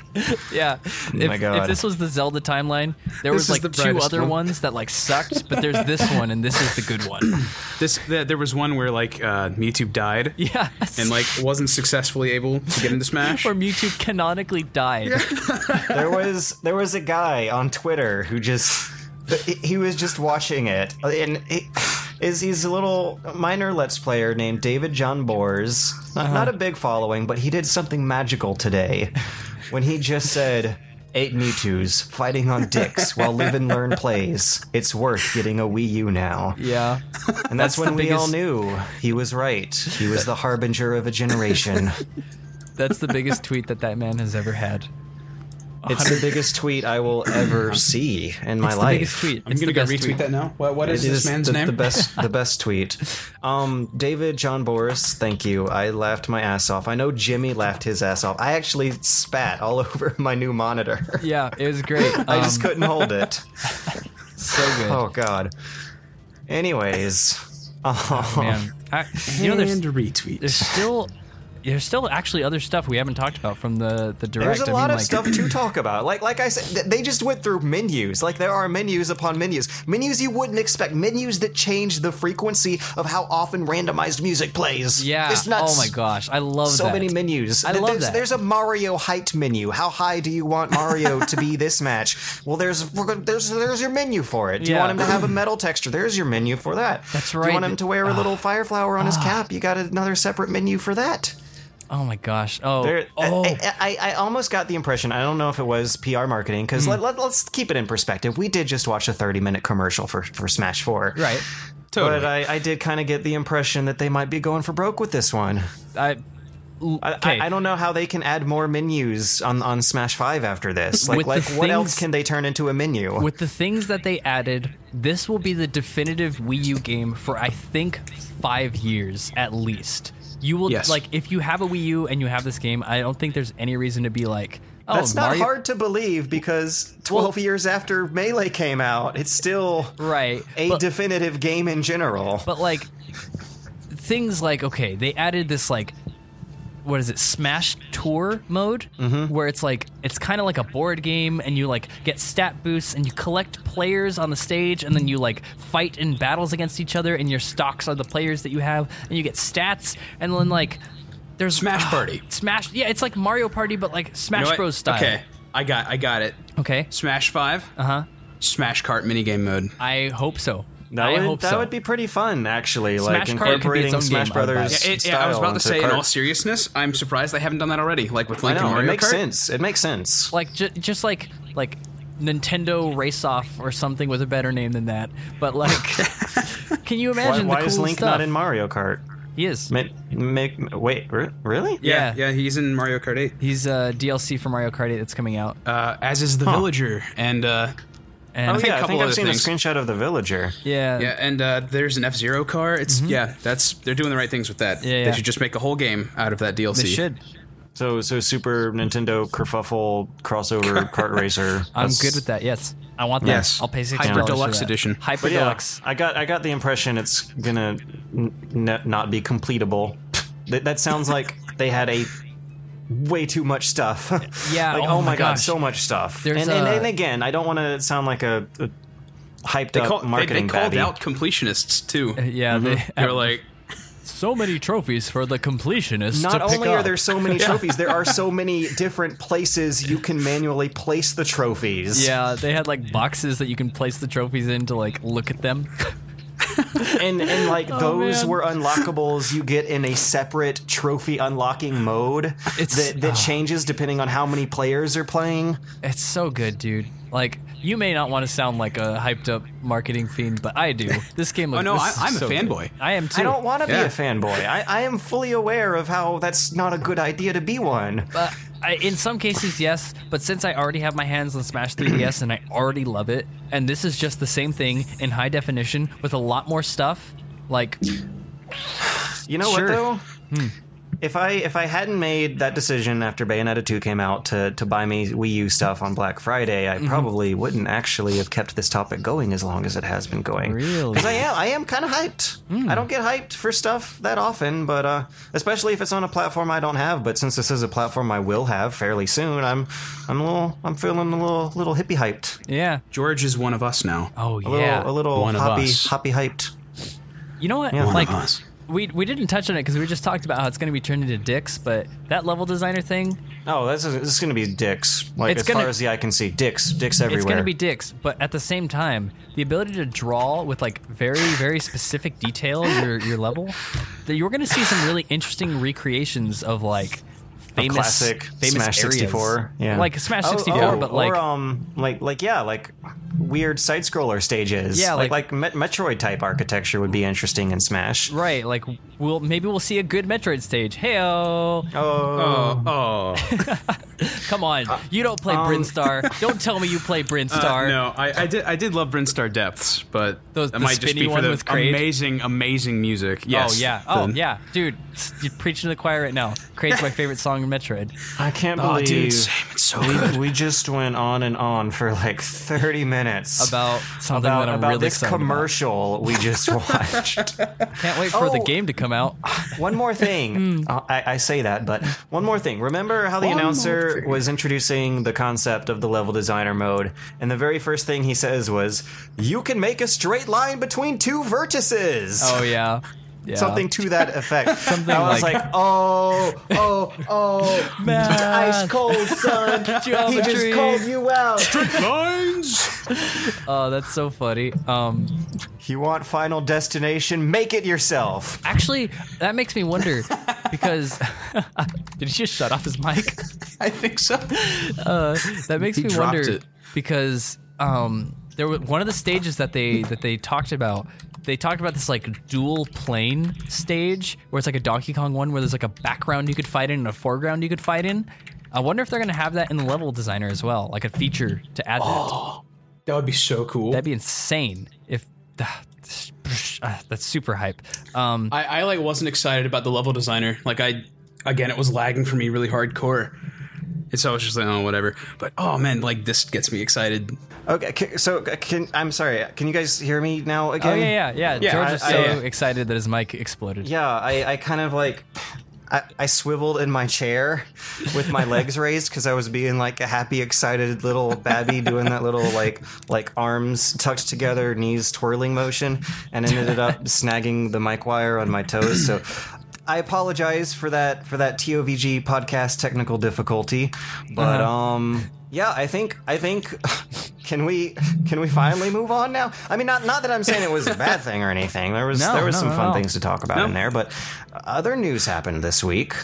Yeah. Oh my God. If this was the Zelda timeline, there was like 2 other ones that like sucked, but there's this one, and this is the good one. There was one where Mewtwo died. Yeah. And wasn't successfully able to get into Smash. Or Mewtwo canonically died. Yeah. There was a guy on Twitter who just... He was just watching it, and he's a little minor Let's Player named David John Boers. Not a big following, but he did something magical today when he just said, 8 Mewtwo's fighting on dicks while Live and Learn plays. It's worth getting a Wii U now. Yeah. And that's when we all knew he was right. He was the harbinger of a generation. That's the biggest tweet that man has ever had. It's the biggest tweet I will ever see in my life. Biggest tweet. I'm going to go retweet that now. What is this man's name? The best tweet. David John Boris, thank you. I laughed my ass off. I know Jimmy laughed his ass off. I actually spat all over my new monitor. Yeah, it was great. I just couldn't hold it. So good. Oh, God. Anyways. Oh, man. There's retweet. There's still... there's still actually other stuff we haven't talked about from the direct. There's a lot of stuff to talk about. Like I said, they just went through menus. Like, there are menus upon menus. Menus you wouldn't expect. Menus that change the frequency of how often randomized music plays. Yeah. It's nuts. Oh my gosh. I love so that. So many menus. I love that. There's a Mario height menu. How high do you want Mario to be this match? Well, there's your menu for it. Do you want him to have a metal texture? There's your menu for that. That's right. Do you want him to wear a little fire flower on his cap? You got another separate menu for that. Oh my gosh! I almost got the impression. I don't know if it was PR marketing, because let's keep it in perspective. We did just watch a 30-minute commercial for Smash 4, right? Totally. But I did kind of get the impression that they might be going for broke with this one. I don't know how they can add more menus on Smash 5 after this. Like what else can they turn into a menu? With the things that they added, this will be the definitive Wii U game for I think 5 years at least. You will, yes. Like, if you have a Wii U and you have this game, I don't think there's any reason to be like, oh, that's not hard to believe, because 12 years after Melee came out, it's still definitive game in general. But, like, things like, okay, they added this, like, what is it, Smash Tour mode, where it's like, it's kind of like a board game, and you like get stat boosts, and you collect players on the stage, and then you like fight in battles against each other, and your stocks are the players that you have, and you get stats, and then like there's Smash Party. Smash, yeah, it's like Mario Party, but like Smash Bros. Style. Okay, I got it. Okay. Smash 5, Smash Kart minigame mode. I hope so. I hope that would be pretty fun, actually. Smash incorporating Smash Brothers. I was about to say, in all seriousness, I'm surprised they haven't done that already. Like with Link and Mario Kart. It makes sense. Like just like Nintendo Race Off or something with a better name than that. But like, can you imagine? Why is Link not in Mario Kart? He is. Wait, really? Yeah, he's in Mario Kart 8. He's DLC for Mario Kart 8 that's coming out. As is the Villager and. I think I've seen a screenshot of the Villager. Yeah, and there's an F-Zero car. It's they're doing the right things with that. Yeah, they should just make a whole game out of that DLC. They should. So Super Nintendo kerfuffle crossover kart racer. I'm good with that. Yes, I want that. Yes. I'll pay $6 Hyper Deluxe Edition. Hyper Deluxe. I got the impression it's gonna not be completable. That sounds like they had a. Way too much stuff. Yeah. Like, oh my god, so much stuff. And again, I don't want to sound like a hyped up marketing baddie. They called out completionists too. Yeah, they're like, so many trophies for the completionists. Not only are there so many trophies, there are so many different places you can manually place the trophies. Yeah, they had like boxes that you can place the trophies in to like look at them. and like those were unlockables you get in a separate trophy unlocking mode that changes depending on how many players are playing. It's so good, dude. Like, you may not want to sound like a hyped up marketing fiend, but I do. This game looks I'm so a fanboy. Good. I am too. I don't want to be a fanboy. I am fully aware of how that's not a good idea to be one. But in some cases, yes, but since I already have my hands on Smash 3DS and I already love it, and this is just the same thing in high definition with a lot more stuff, like... You know what, though? If I hadn't made that decision after Bayonetta 2 came out to buy me Wii U stuff on Black Friday, I probably wouldn't actually have kept this topic going as long as it has been going. Really? Because I am kind of hyped. I don't get hyped for stuff that often, but especially if it's on a platform I don't have. But since this is a platform I will have fairly soon, I'm feeling a little hippie hyped. Yeah, George is one of us now. Oh yeah, a little hoppy hyped. You know what? Yeah. One of us. We didn't touch on it because we just talked about how it's going to be turned into dicks, but that level designer thing... Oh, this is going to be dicks. Like, as far as the eye can see, dicks everywhere. It's going to be dicks, but at the same time, the ability to draw with, like, very, very specific detail your level, that you're going to see some really interesting recreations of, like... Famous Smash 64, yeah, like Smash 64, but like, or, like weird side scroller stages, yeah, like Metroid type architecture would be interesting in Smash, right? Like, we'll see a good Metroid stage. Hey-o. Come on, you don't play Brinstar. Don't tell me you play Brinstar. No, I did love Brinstar Depths, but that might just be for the amazing music. Yes. Oh yeah, dude, you're preaching to the choir right now. Crade's my favorite song in Metroid. I can't believe, dude, same. It's so good. We just went on and on for like 30 minutes about something that I'm really excited about. This commercial we just watched. Can't wait for the game to come out. One more thing. I say that, but one more thing. Remember how the announcer was introducing the concept of the level designer mode, and the very first thing he says was, "You can make a straight line between two vertices." Oh yeah. Yeah. Something to that effect. I was like, oh, man. Ice cold, son. Geometry. He just called you out. Straight lines. Oh, that's so funny. You want Final Destination? Make it yourself. Actually, that makes me wonder, because... Did he just shut off his mic? I think so. That makes me wonder, because there was one of the stages that they talked about. They talked about this like dual plane stage where it's like a Donkey Kong one where there's like a background you could fight in and a foreground you could fight in. I wonder if they're going to have that in the level designer as well, like a feature to add that. That would be so cool. That'd be insane. If that's super hype. I like wasn't excited about the level designer. Like it was lagging for me really hardcore. And so I was just like, oh, whatever. But, oh, man, like, this gets me excited. Okay, so, I'm sorry. Can you guys hear me now again? Oh, yeah. George is so excited that his mic exploded. Yeah, I kind of, like, I swiveled in my chair with my legs raised because I was being, like, a happy, excited little babby doing that little, like arms tucked together, knees twirling motion, and ended up snagging the mic wire on my toes, so... I apologize for that TOVG podcast technical difficulty, but I think can we finally move on now? I mean, not that I'm saying it was a bad thing or anything. There was some fun things to talk about in there, but other news happened this week.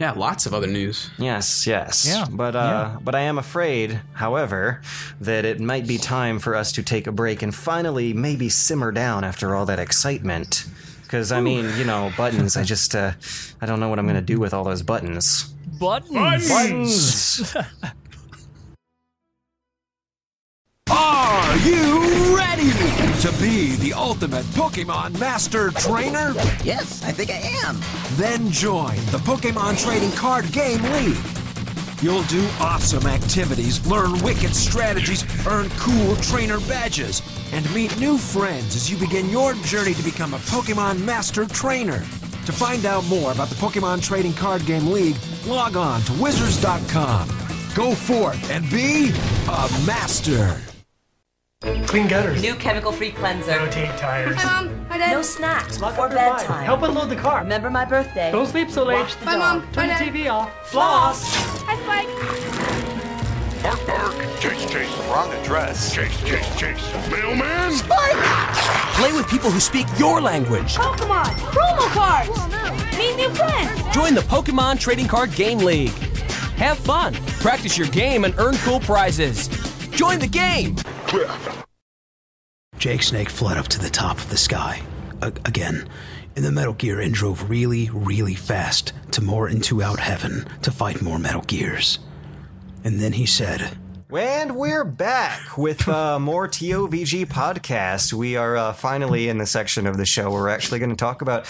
Yeah, lots of other news. Yes. Yeah. But I am afraid, however, that it might be time for us to take a break and finally maybe simmer down after all that excitement. Because, I mean, you know, buttons, I just, I don't know what I'm going to do with all those buttons. Buttons! Are you ready to be the ultimate Pokemon Master Trainer? Yes, I think I am. Then join the Pokemon Trading Card Game League. You'll do awesome activities, learn wicked strategies, earn cool trainer badges, and meet new friends as you begin your journey to become a Pokemon Master Trainer. To find out more about the Pokemon Trading Card Game League, log on to Wizards.com. Go forth and be a master. Clean gutters. New chemical-free cleanser. Rotate tires. Hi, Mom. Hi, Dad. No snacks before bedtime. Help unload the car. Remember my birthday. Don't sleep so late. Watch the dog. Mom. Turn the TV off. Floss. Hi, Spike. Bark, bark. Chase. Wrong address. Chase. Mailman. Spike. Play with people who speak your language. Pokemon. Promo cards. Well, no. Meet new friends. Join the Pokemon Trading Card Game League. Have fun. Practice your game and earn cool prizes. Join the game. Jake Snake fled up to the top of the sky, again, in the Metal Gear and drove really, really fast to more into out heaven to fight more Metal Gears. And then he said... And we're back with more TOVG podcast. We are finally in the section of the show where we're actually going to talk about...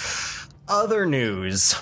other news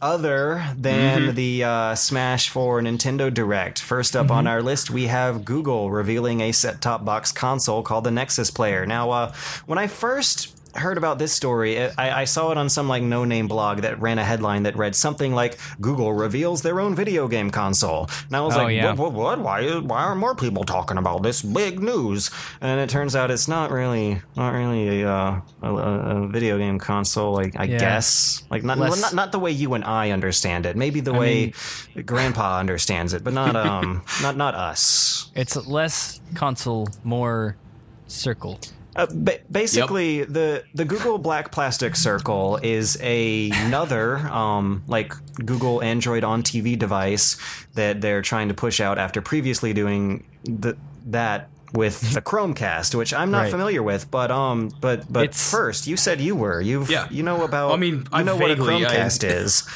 other than the Smash 4 Nintendo Direct. First up on our list, we have Google revealing a set-top box console called the Nexus Player. Now, when I first heard about this story, I saw it on some like no-name blog that ran a headline that read something like, Google reveals their own video game console. And I was what? Why are more people talking about this big news? And it turns out it's not really a video game console, I guess. Like not the way you and I understand it. Maybe the way Grandpa understands it, but not not us. It's less console, more circle. Basically, the Google Black Plastic Circle is another Google Android on TV device that they're trying to push out after previously doing that with the Chromecast, which I'm not familiar with. But first, you said you were. You know about. I mean, I know what a Chromecast is.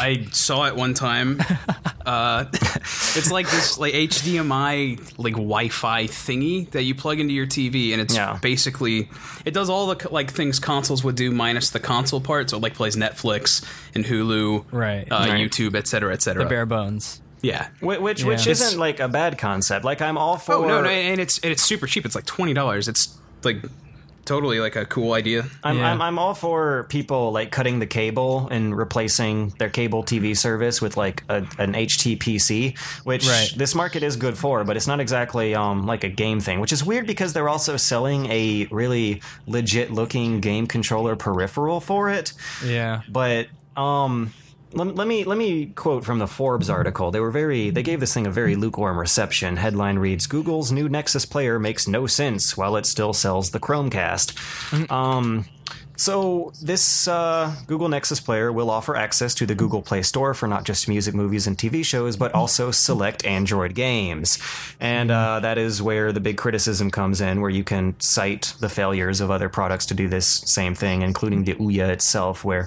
I saw it one time. It's like this like HDMI like Wi-Fi thingy that you plug into your TV, and it's basically it does all the like things consoles would do minus the console part. So it like plays Netflix and Hulu, YouTube, etc., etc. The bare bones. Yeah, which isn't like a bad concept. Like I'm all for. Oh no, and it's super cheap. It's like $20. It's like. Totally, like a cool idea. I'm all for people like cutting the cable and replacing their cable TV service with like an HTPC, which this market is good for, but it's not exactly like a game thing, which is weird because they're also selling a really legit looking game controller peripheral for it. Yeah, but Let me quote from the Forbes article. They gave this thing a very lukewarm reception. Headline reads, Google's new Nexus Player makes no sense while it still sells the Chromecast. So this Google Nexus Player will offer access to the Google Play Store for not just music, movies, and TV shows, but also select Android games. And that is where the big criticism comes in, where you can cite the failures of other products to do this same thing, including the Ouya itself, where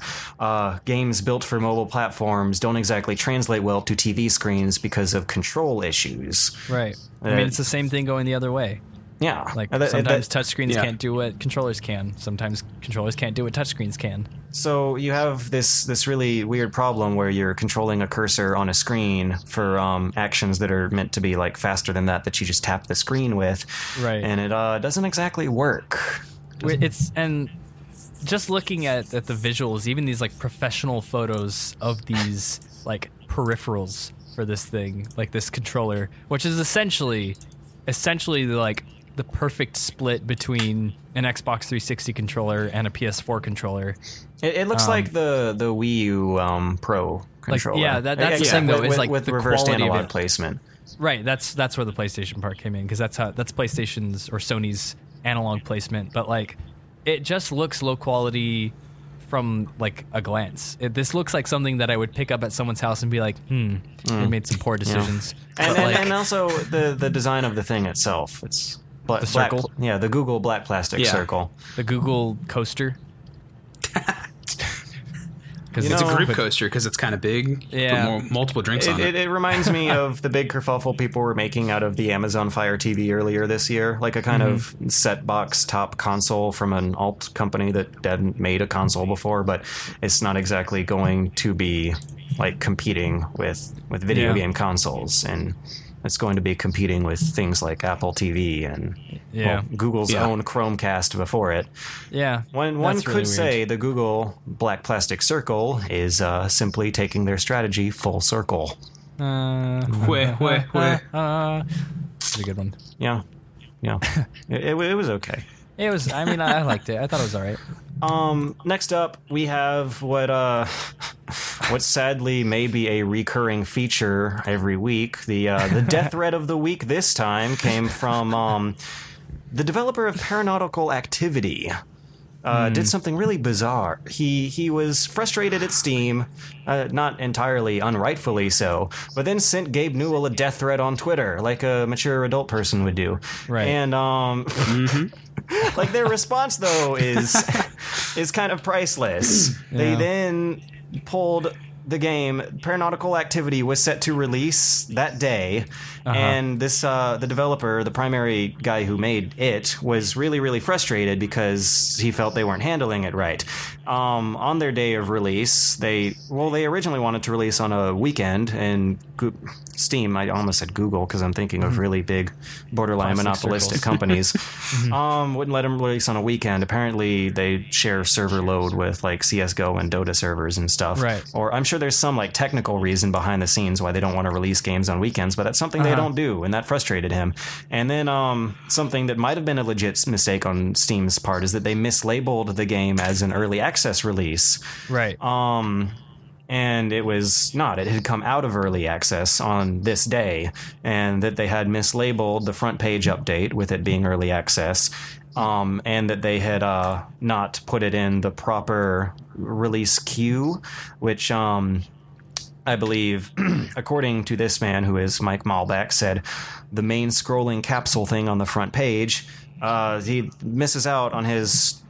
games built for mobile platforms don't exactly translate well to TV screens because of control issues. Right. I mean, it's the same thing going the other way. Yeah. Like sometimes touchscreens can't do what controllers can. Sometimes controllers can't do what touchscreens can. So you have this really weird problem where you're controlling a cursor on a screen for actions that are meant to be like faster than that you just tap the screen with. Right. And it doesn't exactly work. And just looking at the visuals, even these like professional photos of these like peripherals for this thing, like this controller, which is essentially like the perfect split between an Xbox 360 controller and a PS4 controller. It looks like the Wii U Pro controller. Like, that's the thing though. Is like with the reversed analog placement. Right. That's where the PlayStation part came in because that's PlayStation's or Sony's analog placement. But like, it just looks low quality from like a glance. This looks like something that I would pick up at someone's house and be like, they made some poor decisions. Yeah. And also the design of the thing itself. It's the circle. The Google black plastic circle. The Google coaster. It's a group coaster because it's kind of big. Yeah. Put multiple drinks on it. It reminds me of the big kerfuffle people were making out of the Amazon Fire TV earlier this year. Like a kind of set box top console from an alt company that hadn't made a console before, but it's not exactly going to be like competing with video game consoles. And it's going to be competing with things like Apple TV and Google's own Chromecast before it. Yeah, one could really say the Google black plastic circle is simply taking their strategy full circle. That's a good one. Yeah. It was okay. It was. I mean, I liked it. I thought it was all right. Next up, we have what sadly may be a recurring feature every week. The death threat of the week this time came from the developer of Paranautical Activity. Did something really bizarre. He was frustrated at Steam, not entirely unrightfully so, but then sent Gabe Newell a death threat on Twitter, like a mature adult person would do. Right. And like their response though is kind of priceless. Yeah. They then pulled the game. Paranautical Activity was set to release that day, and this the developer, the primary guy who made it, was really, really frustrated because he felt they weren't handling it right. On their day of release, they originally wanted to release on a weekend, and Steam, I almost said Google because I'm thinking of really big, borderline monopolistic companies, wouldn't let them release on a weekend. Apparently, they share server load with like CSGO and Dota servers and stuff. Right. Or I'm sure there's some like technical reason behind the scenes why they don't want to release games on weekends, but that's something they don't do, and that frustrated him. And then something that might have been a legit mistake on Steam's part is that they mislabeled the game as an early access release. Right. And it was not. It had come out of early access on this day, and that they had mislabeled the front page update with it being early access, and that they had not put it in the proper release queue, which I believe, according to this man, who is Mike Malbeck, said the main scrolling capsule thing on the front page, he misses out on his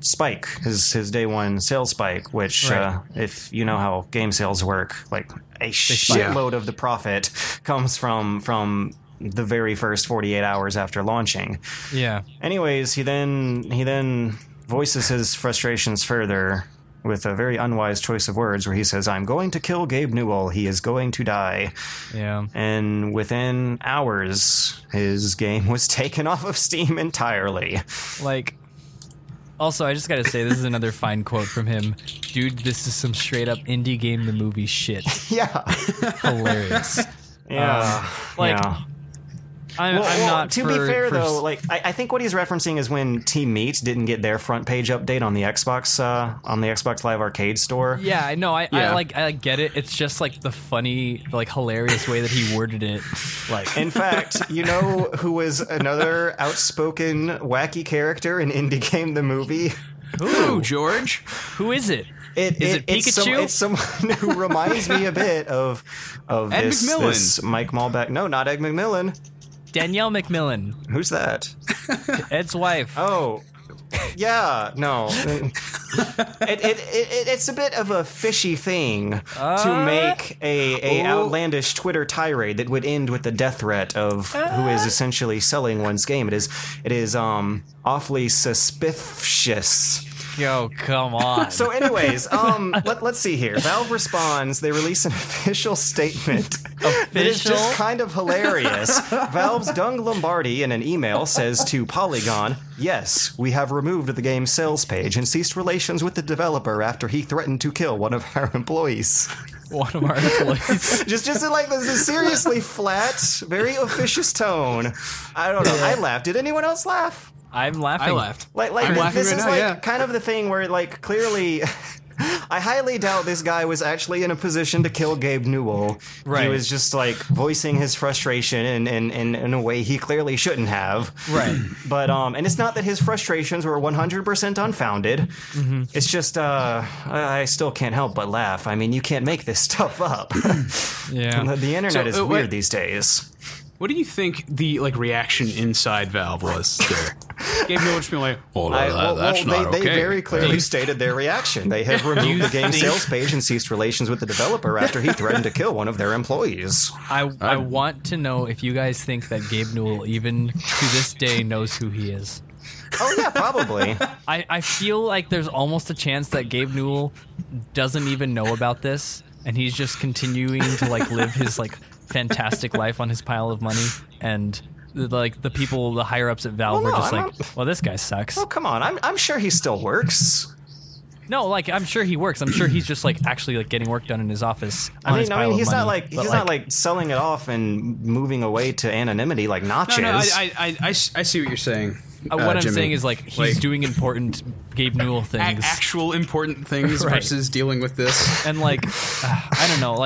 spike, his day one sales spike, which if you know how game sales work, like a shitload of the profit comes from the very first 48 hours after launching. Yeah. Anyways, he then voices his frustrations further with a very unwise choice of words where he says, "I'm going to kill Gabe Newell. He is going to die." Yeah. And within hours, his game was taken off of Steam entirely. Like, also, I just gotta say, this is another fine quote from him. "Dude, this is some straight up indie game the movie shit." Yeah. Hilarious. Yeah. I'm not. To be fair, though, like I think what he's referencing is when Team Meat didn't get their front page update on the Xbox Live Arcade store. Yeah, I get it. It's just like the funny, like hilarious way that he worded it. Like, in fact, you know who was another outspoken wacky character in Indie Game the Movie? Who, George? Who is it? Is it Pikachu? It's someone who reminds me a bit of Ed this Mike Malbeck. No, not Ed McMillan. Danielle McMillan. Who's that? Ed's wife. Oh, yeah. No, it's a bit of a fishy thing to make a outlandish Twitter tirade that would end with the death threat of who is essentially selling one's game. It is awfully suspicious. Yo, come on. So anyways, let's see here. Valve responds. They release an official statement. That is just kind of hilarious. Valve's Doug Lombardi, in an email, says to Polygon, "Yes, we have removed the game's sales page and ceased relations with the developer after he threatened to kill one of our employees." One of our employees. just like this seriously flat, very officious tone. I don't know. I laughed. Did anyone else laugh? I'm laughing. I laughed. I'm laughing this right is now, kind of the thing where, like, clearly, I highly doubt this guy was actually in a position to kill Gabe Newell. Right. He was just, like, voicing his frustration in a way he clearly shouldn't have. Right. But, and it's not that his frustrations were 100% unfounded. Mm-hmm. It's just, I still can't help but laugh. I mean, you can't make this stuff up. Yeah. The internet is weird these days. What do you think the reaction inside Valve was there? Gabe Newell just being like, not okay. They very clearly stated their reaction. They have removed the game's sales page and ceased relations with the developer after he threatened to kill one of their employees. I want to know if you guys think that Gabe Newell, even to this day, knows who he is. Oh, yeah, probably. I feel like there's almost a chance that Gabe Newell doesn't even know about this, and he's just continuing to, live his, fantastic life on his pile of money, and the people, the higher ups at Valve, were just this guy sucks. Oh, come on, I'm sure he still works. No, I'm sure he works. I'm sure he's just actually getting work done in his office. I mean, he's not he's not selling it off and moving away to anonymity like Notch is. No, I see what you're saying. What I'm saying is he's doing important Gabe Newell things, actual important things versus dealing with this. And I don't know,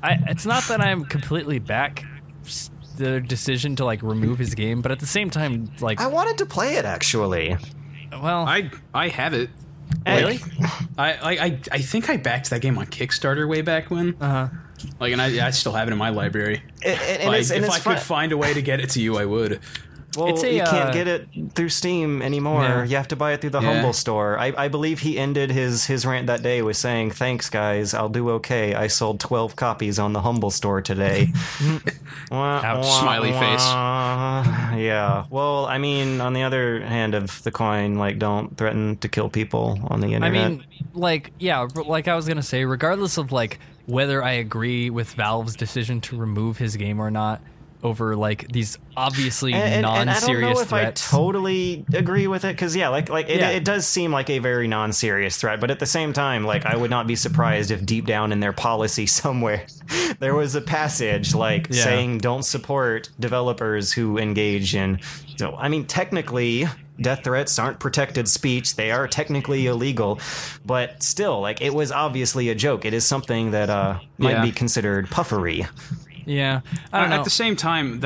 it's not that I'm completely back the decision to remove his game, but at the same time, I wanted to play it actually. Well, I have it. Really? I think I backed that game on Kickstarter way back when. Uh huh. And I still have it in my library. If I could find a way to get it to you, I would. Well, you can't get it through Steam anymore. Yeah. You have to buy it through the Humble Store. I believe he ended his rant that day with saying, "Thanks, guys. I'll do okay. I sold 12 copies on the Humble Store today." Ouch. Smiley face. Yeah. Well, I mean, on the other hand of the coin, don't threaten to kill people on the internet. I mean, I was going to say, regardless of, whether I agree with Valve's decision to remove his game or not, over these obviously non-serious threats. I don't know if threats. I totally agree with it, because it does seem like a very non-serious threat, but at the same time, I would not be surprised if deep down in their policy somewhere there was a passage saying don't support developers who engage in. So I mean, technically, death threats aren't protected speech. They are technically illegal, but still, it was obviously a joke. It is something that might be considered puffery. Yeah, I don't know. At the same time,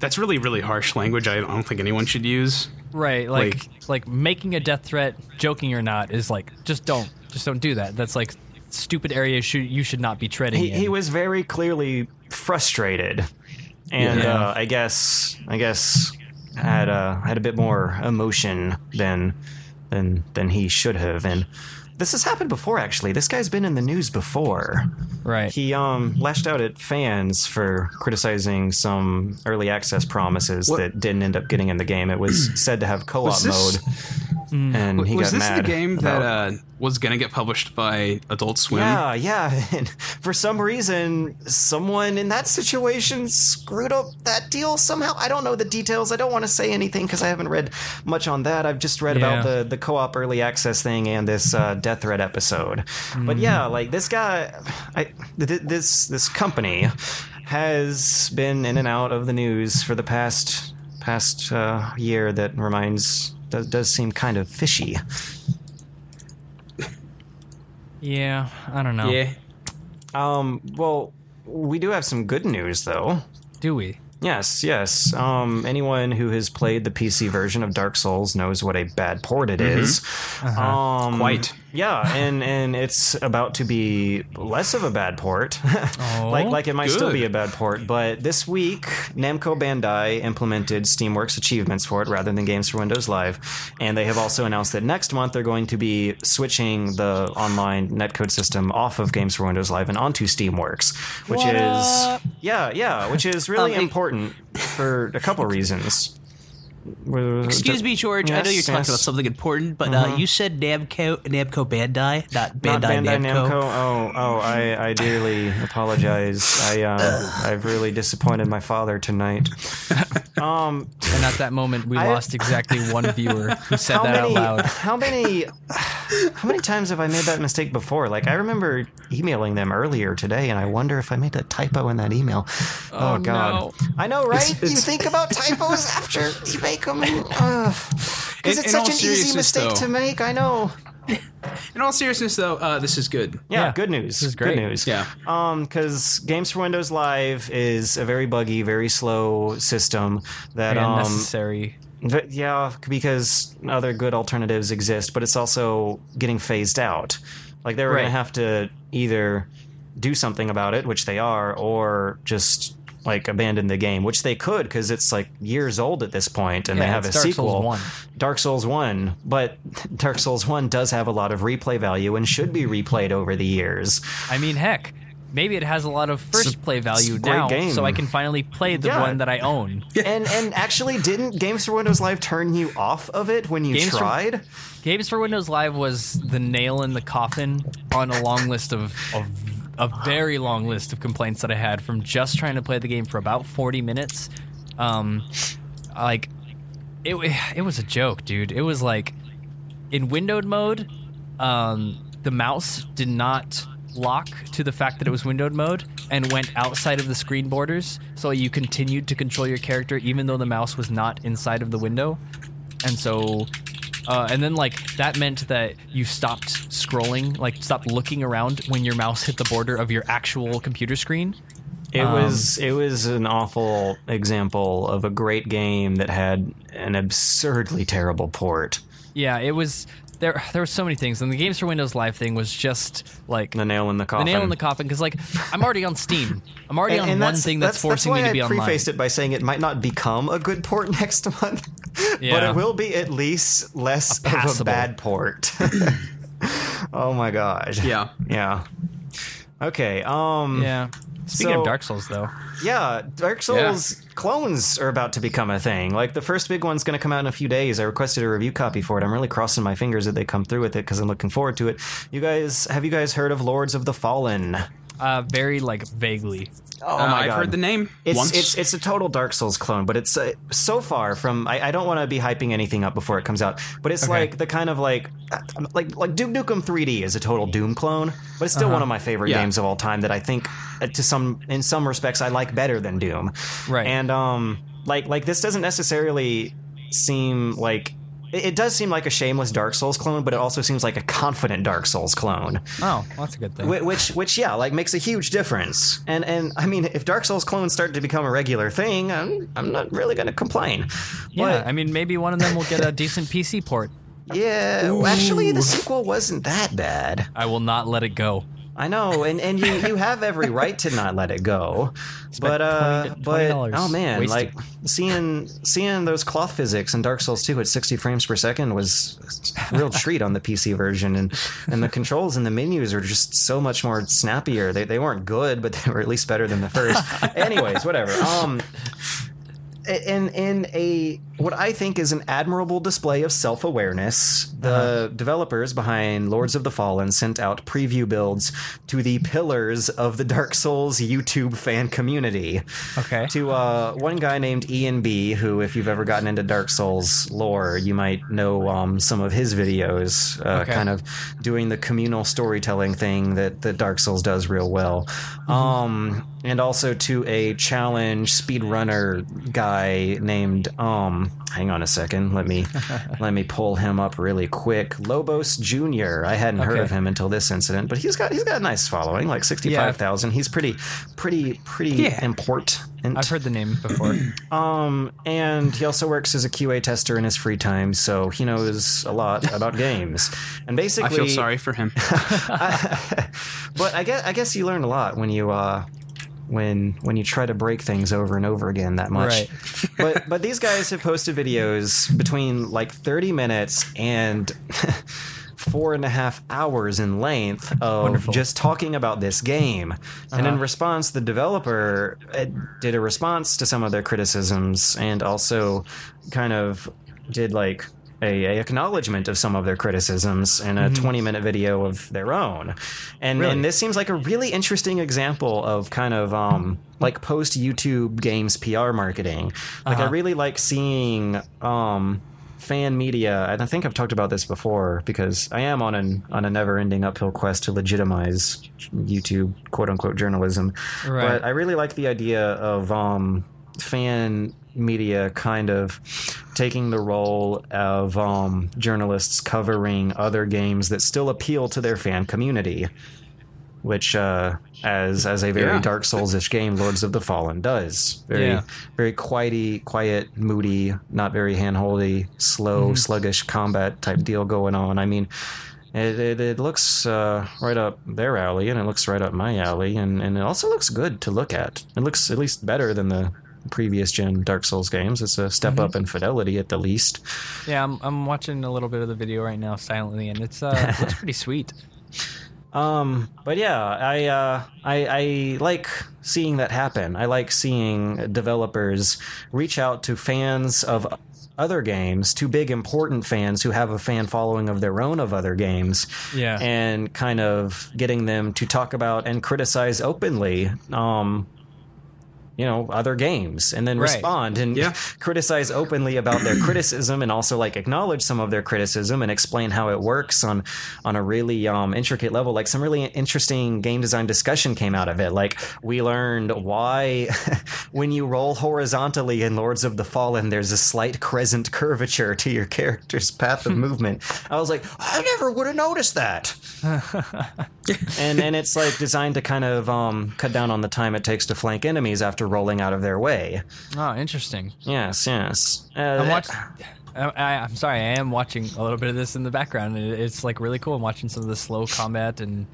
that's really, really harsh language. I don't think anyone should use. Right, making a death threat, joking or not, is just don't do that. That's stupid area you should not be treading in. He was very clearly frustrated, and I guess had a bit more emotion than than he should have. And this has happened before, actually. This guy's been in the news before. Right. He lashed out at fans for criticizing some early access promises that didn't end up getting in the game. It was said to have co-op mode, and he got mad. Was this the game that was going to get published by Adult Swim? Yeah. And for some reason, someone in that situation screwed up that deal somehow. I don't know the details. I don't want to say anything because I haven't read much on that. I've just read about the co-op early access thing and this Death Threat episode. But yeah, like this guy, this company has been in and out of the news for the past year. That does seem kind of fishy. Yeah, I don't know. Yeah. Well, we do have some good news, though. Do we? Yes. Anyone who has played the PC version of Dark Souls knows what a bad port it is. Uh-huh. Quite. Yeah, and it's about to be less of a bad port. It might still be a bad port, but this week Namco Bandai implemented Steamworks achievements for it rather than Games for Windows Live, and they have also announced that next month they're going to be switching the online netcode system off of Games for Windows Live and onto Steamworks, which which is really important for a couple reasons. Excuse me, George. Yes, I know you're talking about something important, but you said Namco Bandai, not Bandai Namco. I dearly apologize. I've really disappointed my father tonight. And at that moment, we lost exactly one viewer who said out loud. How many times have I made that mistake before? Like, I remember emailing them earlier today, and I wonder if I made a typo in that email. Oh God, no. I know, right? You think about typos after you make them. Because it's such an easy mistake to make. I know. In all seriousness, though, this is good. Yeah, good news. This is great. Good news. Yeah. Because Games for Windows Live is a very buggy, very slow system that unnecessary. Yeah, because other good alternatives exist, but it's also getting phased out. Like they were going to have to either do something about it, which they are, or just abandon the game, which they could because it's years old at this point, and they have a sequel, Dark Souls 1. But Dark Souls 1 does have a lot of replay value and should be replayed over the years. I mean, heck, maybe it has a lot of first play value now, so I can finally play the one that I own. And actually, didn't Games for Windows Live turn you off of it when you tried? Games for Windows Live was the nail in the coffin on a long list of a very long list of complaints that I had from just trying to play the game for about 40 minutes. It was a joke, dude. It was in windowed mode, the mouse did not lock to the fact that it was windowed mode and went outside of the screen borders, so you continued to control your character even though the mouse was not inside of the window. And so... And then that meant that you stopped scrolling, stopped looking around when your mouse hit the border of your actual computer screen. It was an awful example of a great game that had an absurdly terrible port. Yeah, it was... There were so many things, and the Games for Windows Live thing was just the nail in the coffin. Because I'm already on Steam. I'm already on one thing that's forcing me to be online. I prefaced it by saying it might not become a good port next month, but it will be at least less of a bad port. Oh my gosh. Yeah. Okay. Speaking of Dark Souls, though. Yeah, Dark Souls clones are about to become a thing. The first big one's going to come out in a few days. I requested a review copy for it. I'm really crossing my fingers that they come through with it because I'm looking forward to it. Have you guys heard of Lords of the Fallen? Very, vaguely. Oh my God. I've heard the name. It's a total Dark Souls clone, but it's so far from. I don't want to be hyping anything up before it comes out, but it's the kind of like Duke Nukem 3D is a total Doom clone, but it's still one of my favorite games of all time that I think in some respects I like better than Doom. Right. And this doesn't necessarily seem like. It does seem like a shameless Dark Souls clone, but it also seems like a confident Dark Souls clone. Oh, well, that's a good thing. Which makes a huge difference. And I mean, if Dark Souls clones start to become a regular thing, I'm not really going to complain. Yeah, but, I mean, maybe one of them will get a decent PC port. Yeah, well, actually, the sequel wasn't that bad. I will not let it go. I know, and you have every right to not let it go. But $20 oh man, wasted. Like seeing those cloth physics in Dark Souls 2 at 60 frames per second was a real treat on the PC version, and the controls and the menus are just so much more snappier. They weren't good, but they were at least better than the first. Anyways, whatever. In what I think is an admirable display of self-awareness, the developers behind Lords of the Fallen sent out preview builds to the pillars of the Dark Souls YouTube fan community. Okay. To one guy named Ian B, who, if you've ever gotten into Dark Souls lore, you might know some of his videos, kind of doing the communal storytelling thing that Dark Souls does real well. Mm-hmm. And also to a challenge speedrunner guy named, hang on a second, let me pull him up really quick. Lobos Jr. I hadn't heard of him until this incident, but he's got a nice following, like 65,000. He's pretty important. I've heard the name before. And he also works as a QA tester in his free time, so he knows a lot about games. And basically, I feel sorry for him. But I guess you learn a lot when you when you try to break things over and over again that much. Right. But these guys have posted videos between like 30 minutes and 4.5 hours in length of just talking about this game. And in response, the developer did a response to some of their criticisms and also kind of did like a acknowledgement of some of their criticisms in a 20-minute video of their own. And this seems like a really interesting example of kind of like post-YouTube games PR marketing. Like I really like seeing fan media, and I think I've talked about this before because I am on a never-ending uphill quest to legitimize YouTube quote-unquote journalism. Right. But I really like the idea of fan media kind of taking the role of journalists covering other games that still appeal to their fan community, which as a very Dark Souls-ish game, Lords of the Fallen does. Very quiet, moody, not very hand-holdy, slow, sluggish combat type deal going on. I mean, it looks right up their alley, and it looks right up my alley, and it also looks good to look at. It looks at least better than the previous gen Dark Souls games. It's a step up in fidelity at the least. Yeah, I'm watching a little bit of the video right now silently, and it's looks pretty sweet. But yeah, I like seeing that happen. I like seeing developers reach out to fans of other games, to big important fans who have a fan following of their own of other games, and kind of getting them to talk about and criticize openly other games, and then respond and criticize openly about their criticism, and also like acknowledge some of their criticism and explain how it works on a really intricate level. Like some really interesting game design discussion came out of it. Like we learned why when you roll horizontally in Lords of the Fallen, there's a slight crescent curvature to your character's path of movement. I was like, I never would have noticed that. and it's like designed to kind of cut down on the time it takes to flank enemies after rolling out of their way. Oh, interesting. Yes. I'm sorry, I am watching a little bit of this in the background. It's like really cool. I'm watching some of the slow combat and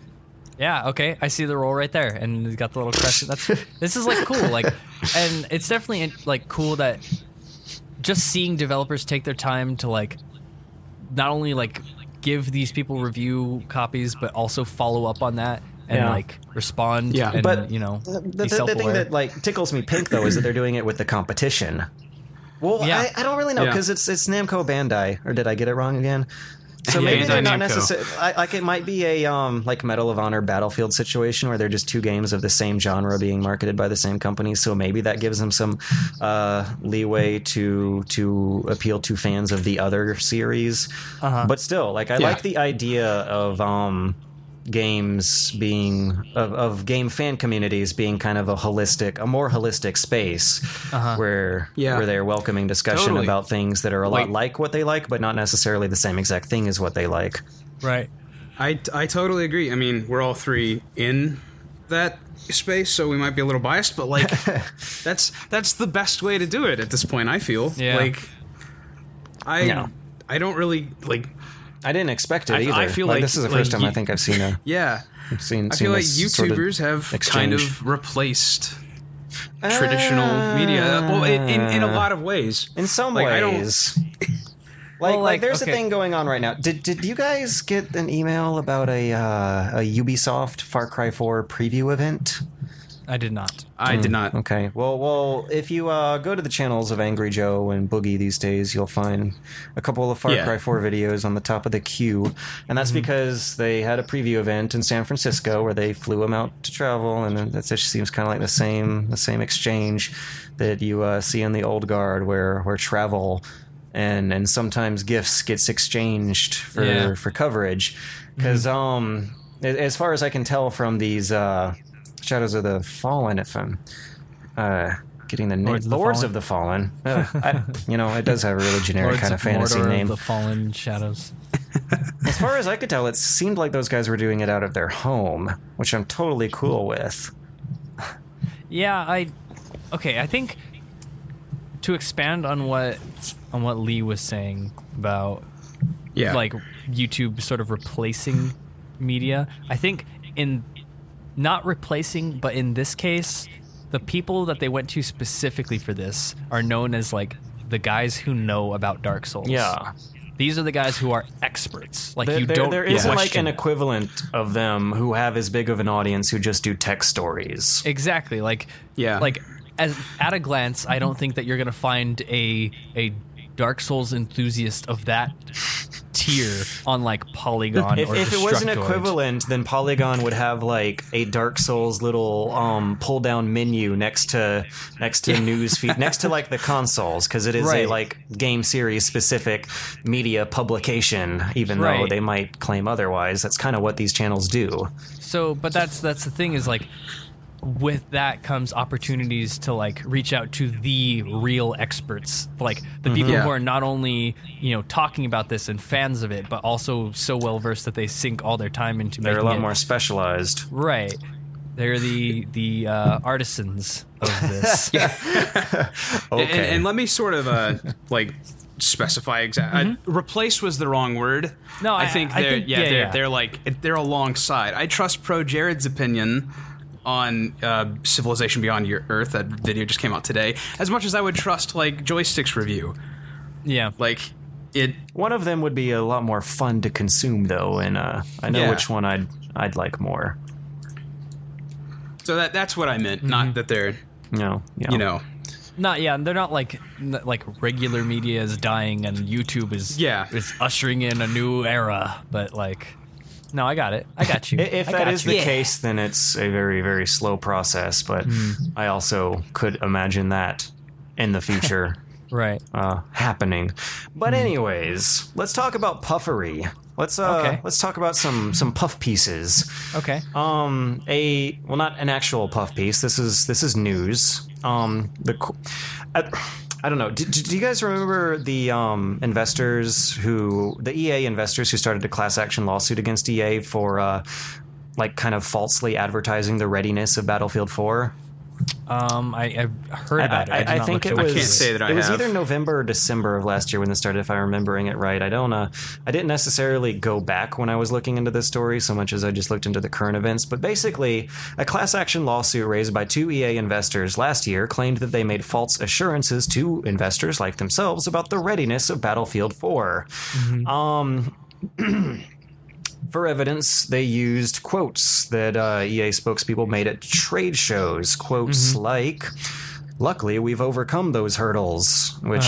I see the roll right there, and it's got the little crescent. This is like cool. Like, and it's definitely like cool that just seeing developers take their time to like not only like give these people review copies, but also follow up on that. And like respond, and but the thing that like tickles me pink though is that they're doing it with the competition. Well, I don't really know because it's Namco Bandai, or did I get it wrong again? So maybe they're not necessarily like it might be a like Medal of Honor Battlefield situation where they're just two games of the same genre being marketed by the same company. So maybe that gives them some leeway to appeal to fans of the other series. But still, like I like the idea of games being of game fan communities being kind of a more holistic space where they're welcoming discussion about things that are a lot like what they like, but not necessarily the same exact thing as what they like. Right. I totally agree. I mean, we're all three in that space, so we might be a little biased, but like that's the best way to do it at this point, I feel. Yeah. Like I don't really like I didn't expect it either. I feel like this is the first time I think I've seen a... Yeah, I feel like YouTubers have kind of replaced traditional media. Well, in a lot of ways. In some ways. There's a thing going on right now. Did you guys get an email about a Ubisoft Far Cry 4 preview event? I did not. Okay. Well, if you go to the channels of Angry Joe and Boogie these days, you'll find a couple of Far Cry 4 videos on the top of the queue. And that's because they had a preview event in San Francisco where they flew them out to travel. And that just seems kind of like the same exchange that you see in the old guard where travel and sometimes gifts gets exchanged for coverage. Because as far as I can tell from these... Shadows of the Fallen, if I'm getting the name. Lords of the Fallen. It does have a really generic Lords kind of fantasy name. Lords of the Fallen Shadows. As far as I could tell, it seemed like those guys were doing it out of their home, which I'm totally cool with. Yeah, I think to expand on what Lee was saying about YouTube sort of replacing media, I think not replacing, but in this case, the people that they went to specifically for this are known as the guys who know about Dark Souls. Yeah, these are the guys who are experts. There isn't an equivalent of them who have as big of an audience who just do tech stories. Exactly. At a glance, I don't think that you're going to find a Dark Souls enthusiast of that tier on Polygon or if it was an equivalent, then Polygon would have a Dark Souls little pull down menu next to newsfeed, next to the consoles, because it is a game series specific media publication, even though they might claim otherwise. That's kind of what these channels do. So, but that's the thing is with that comes opportunities to reach out to the real experts, the people who are not only talking about this and fans of it, but also so well versed that they sink all their time into making it. They're a lot more specialized, right? They're the artisans of this. Okay. And let me sort of specify exactly. Replace was the wrong word. No, I think they're alongside. I trust Pro Jared's opinion on Civilization Beyond Your Earth. That video just came out today, as much as I would trust Joystick's review. One of them would be a lot more fun to consume though, and I know which one I'd like more. So that's what I meant. Not that they're they're not like regular media is dying and YouTube is ushering in a new era, but no, I got it. I got you. If that is the case, then it's a very, very slow process. But I also could imagine that in the future happening. But anyways, let's talk about puffery. Let's talk about some puff pieces. Okay. Not an actual puff piece. This is news. I don't know. Do you guys remember the EA investors who started a class action lawsuit against EA for kind of falsely advertising the readiness of Battlefield 4? I heard about it. I think it was. I can't say that I have. It was either November or December of last year when this started, if I'm remembering it right. I didn't necessarily go back when I was looking into this story so much as I just looked into the current events. But basically, a class action lawsuit raised by two EA investors last year claimed that they made false assurances to investors like themselves about the readiness of Battlefield 4. For evidence, they used quotes that EA spokespeople made at trade shows. Quotes like, "Luckily, we've overcome those hurdles," which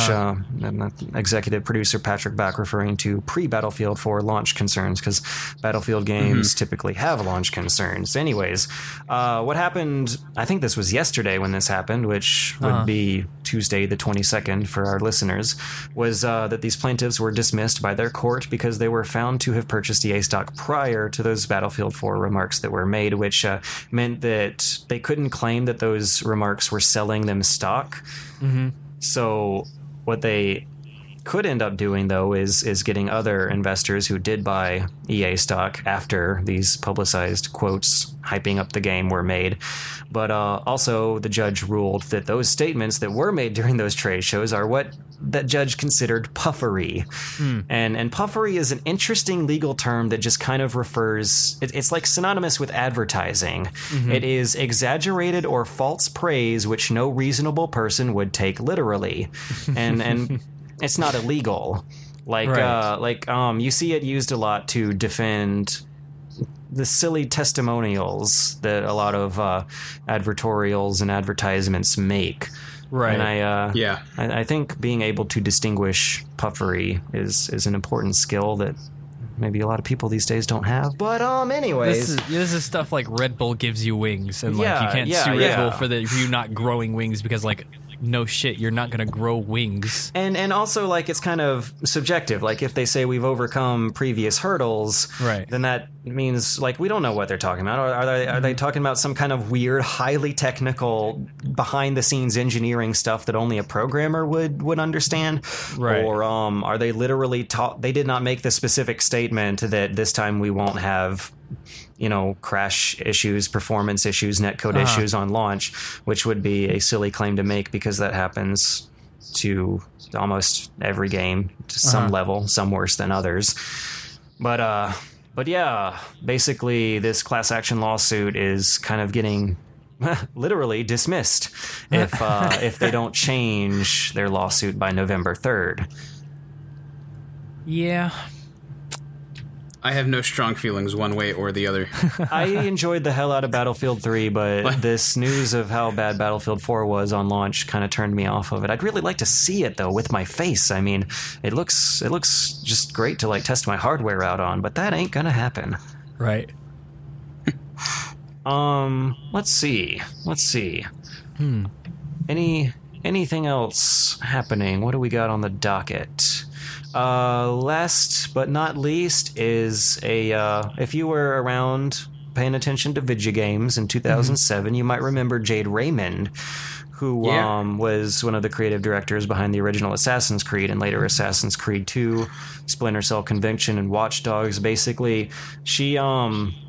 executive producer Patrick Back referring to pre-Battlefield 4 launch concerns, because Battlefield games typically have launch concerns. Anyways, what happened, I think this was yesterday when this happened, which would be Tuesday the 22nd for our listeners, was that these plaintiffs were dismissed by their court because they were found to have purchased EA stock prior to those Battlefield 4 remarks that were made, which meant that they couldn't claim that those remarks were selling them stock. So what they could end up doing, though, is getting other investors who did buy EA stock after these publicized quotes hyping up the game were made. But also the judge ruled that those statements that were made during those trade shows are what that judge considered puffery. And puffery is an interesting legal term that just kind of refers, it's like synonymous with advertising. It is exaggerated or false praise which no reasonable person would take literally. And it's not illegal. Like you see it used a lot to defend the silly testimonials that a lot of advertorials and advertisements make. Right. And I think being able to distinguish puffery is an important skill that maybe a lot of people these days don't have. But anyways, this is stuff like Red Bull gives you wings, and you can't sue Red Bull for you not growing wings because no shit, you're not going to grow wings. And also, it's kind of subjective. If they say we've overcome previous hurdles, right, then that means, we don't know what they're talking about. Are they talking about some kind of weird, highly technical, behind-the-scenes engineering stuff that only a programmer would understand? Right. Or are they literally they did not make the specific statement that this time we won't have crash issues, performance issues, netcode issues on launch, which would be a silly claim to make because that happens to almost every game to some level, some worse than others. But yeah, basically this class action lawsuit is kind of getting literally dismissed if they don't change their lawsuit by November 3rd. Yeah. I have no strong feelings one way or the other. I enjoyed the hell out of Battlefield 3, but this news of how bad Battlefield 4 was on launch kind of turned me off of it. I'd really like to see it, though, with my face. I mean, it looks just great to test my hardware out on, but that ain't gonna happen. Right. Let's see. Anything else happening? What do we got on the docket? Last but not least is if you were around paying attention to video games in 2007, you might remember Jade Raymond, who was one of the creative directors behind the original Assassin's Creed and later Assassin's Creed 2, Splinter Cell Conviction, and Watch Dogs. Basically, she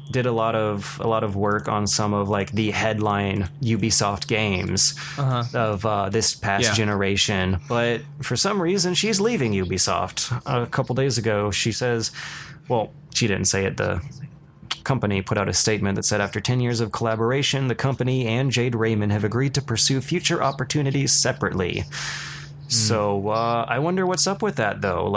did a lot of work on some of the headline Ubisoft games of this past generation. But for some reason, she's leaving Ubisoft. A couple days ago, she says, well, she didn't say it, the company put out a statement that said, after 10 years of collaboration, the company and Jade Raymond have agreed to pursue future opportunities separately. So I wonder what's up with that, though.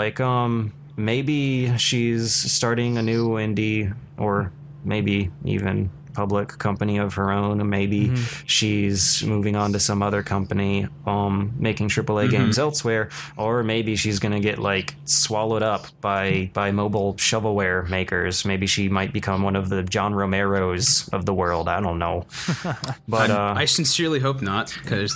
Maybe she's starting a new indie or maybe even public company of her own. Maybe she's moving on to some other company, making AAA games elsewhere, or maybe she's going to get swallowed up by mobile shovelware makers. Maybe she might become one of the John Romero's of the world. I don't know, but I sincerely hope not, because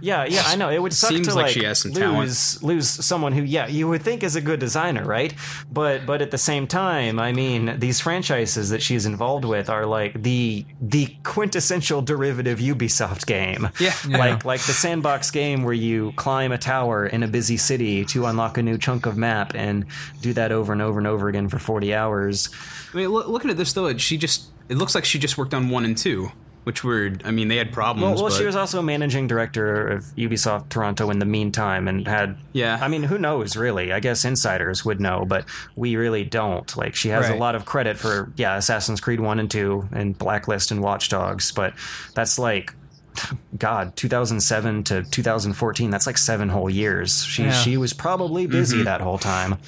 yeah, I know it would suck to she has some lose someone who you would think is a good designer, right? But at the same time, I mean, these franchises that she's involved with are the quintessential derivative Ubisoft game. The sandbox game where you climb a tower in a busy city to unlock a new chunk of map and do that over and over and over again for 40 hours. I mean, looking at this, though, it looks like she just worked on 1 and 2, which were, I mean, they had problems. Well, she was also managing director of Ubisoft Toronto in the meantime and had... Yeah. I mean, who knows, really? I guess insiders would know, but we really don't. She has a lot of credit for, Assassin's Creed 1 and 2 and Blacklist and Watch Dogs, but that's 2007 to 2014, that's 7 whole years. She was probably busy that whole time.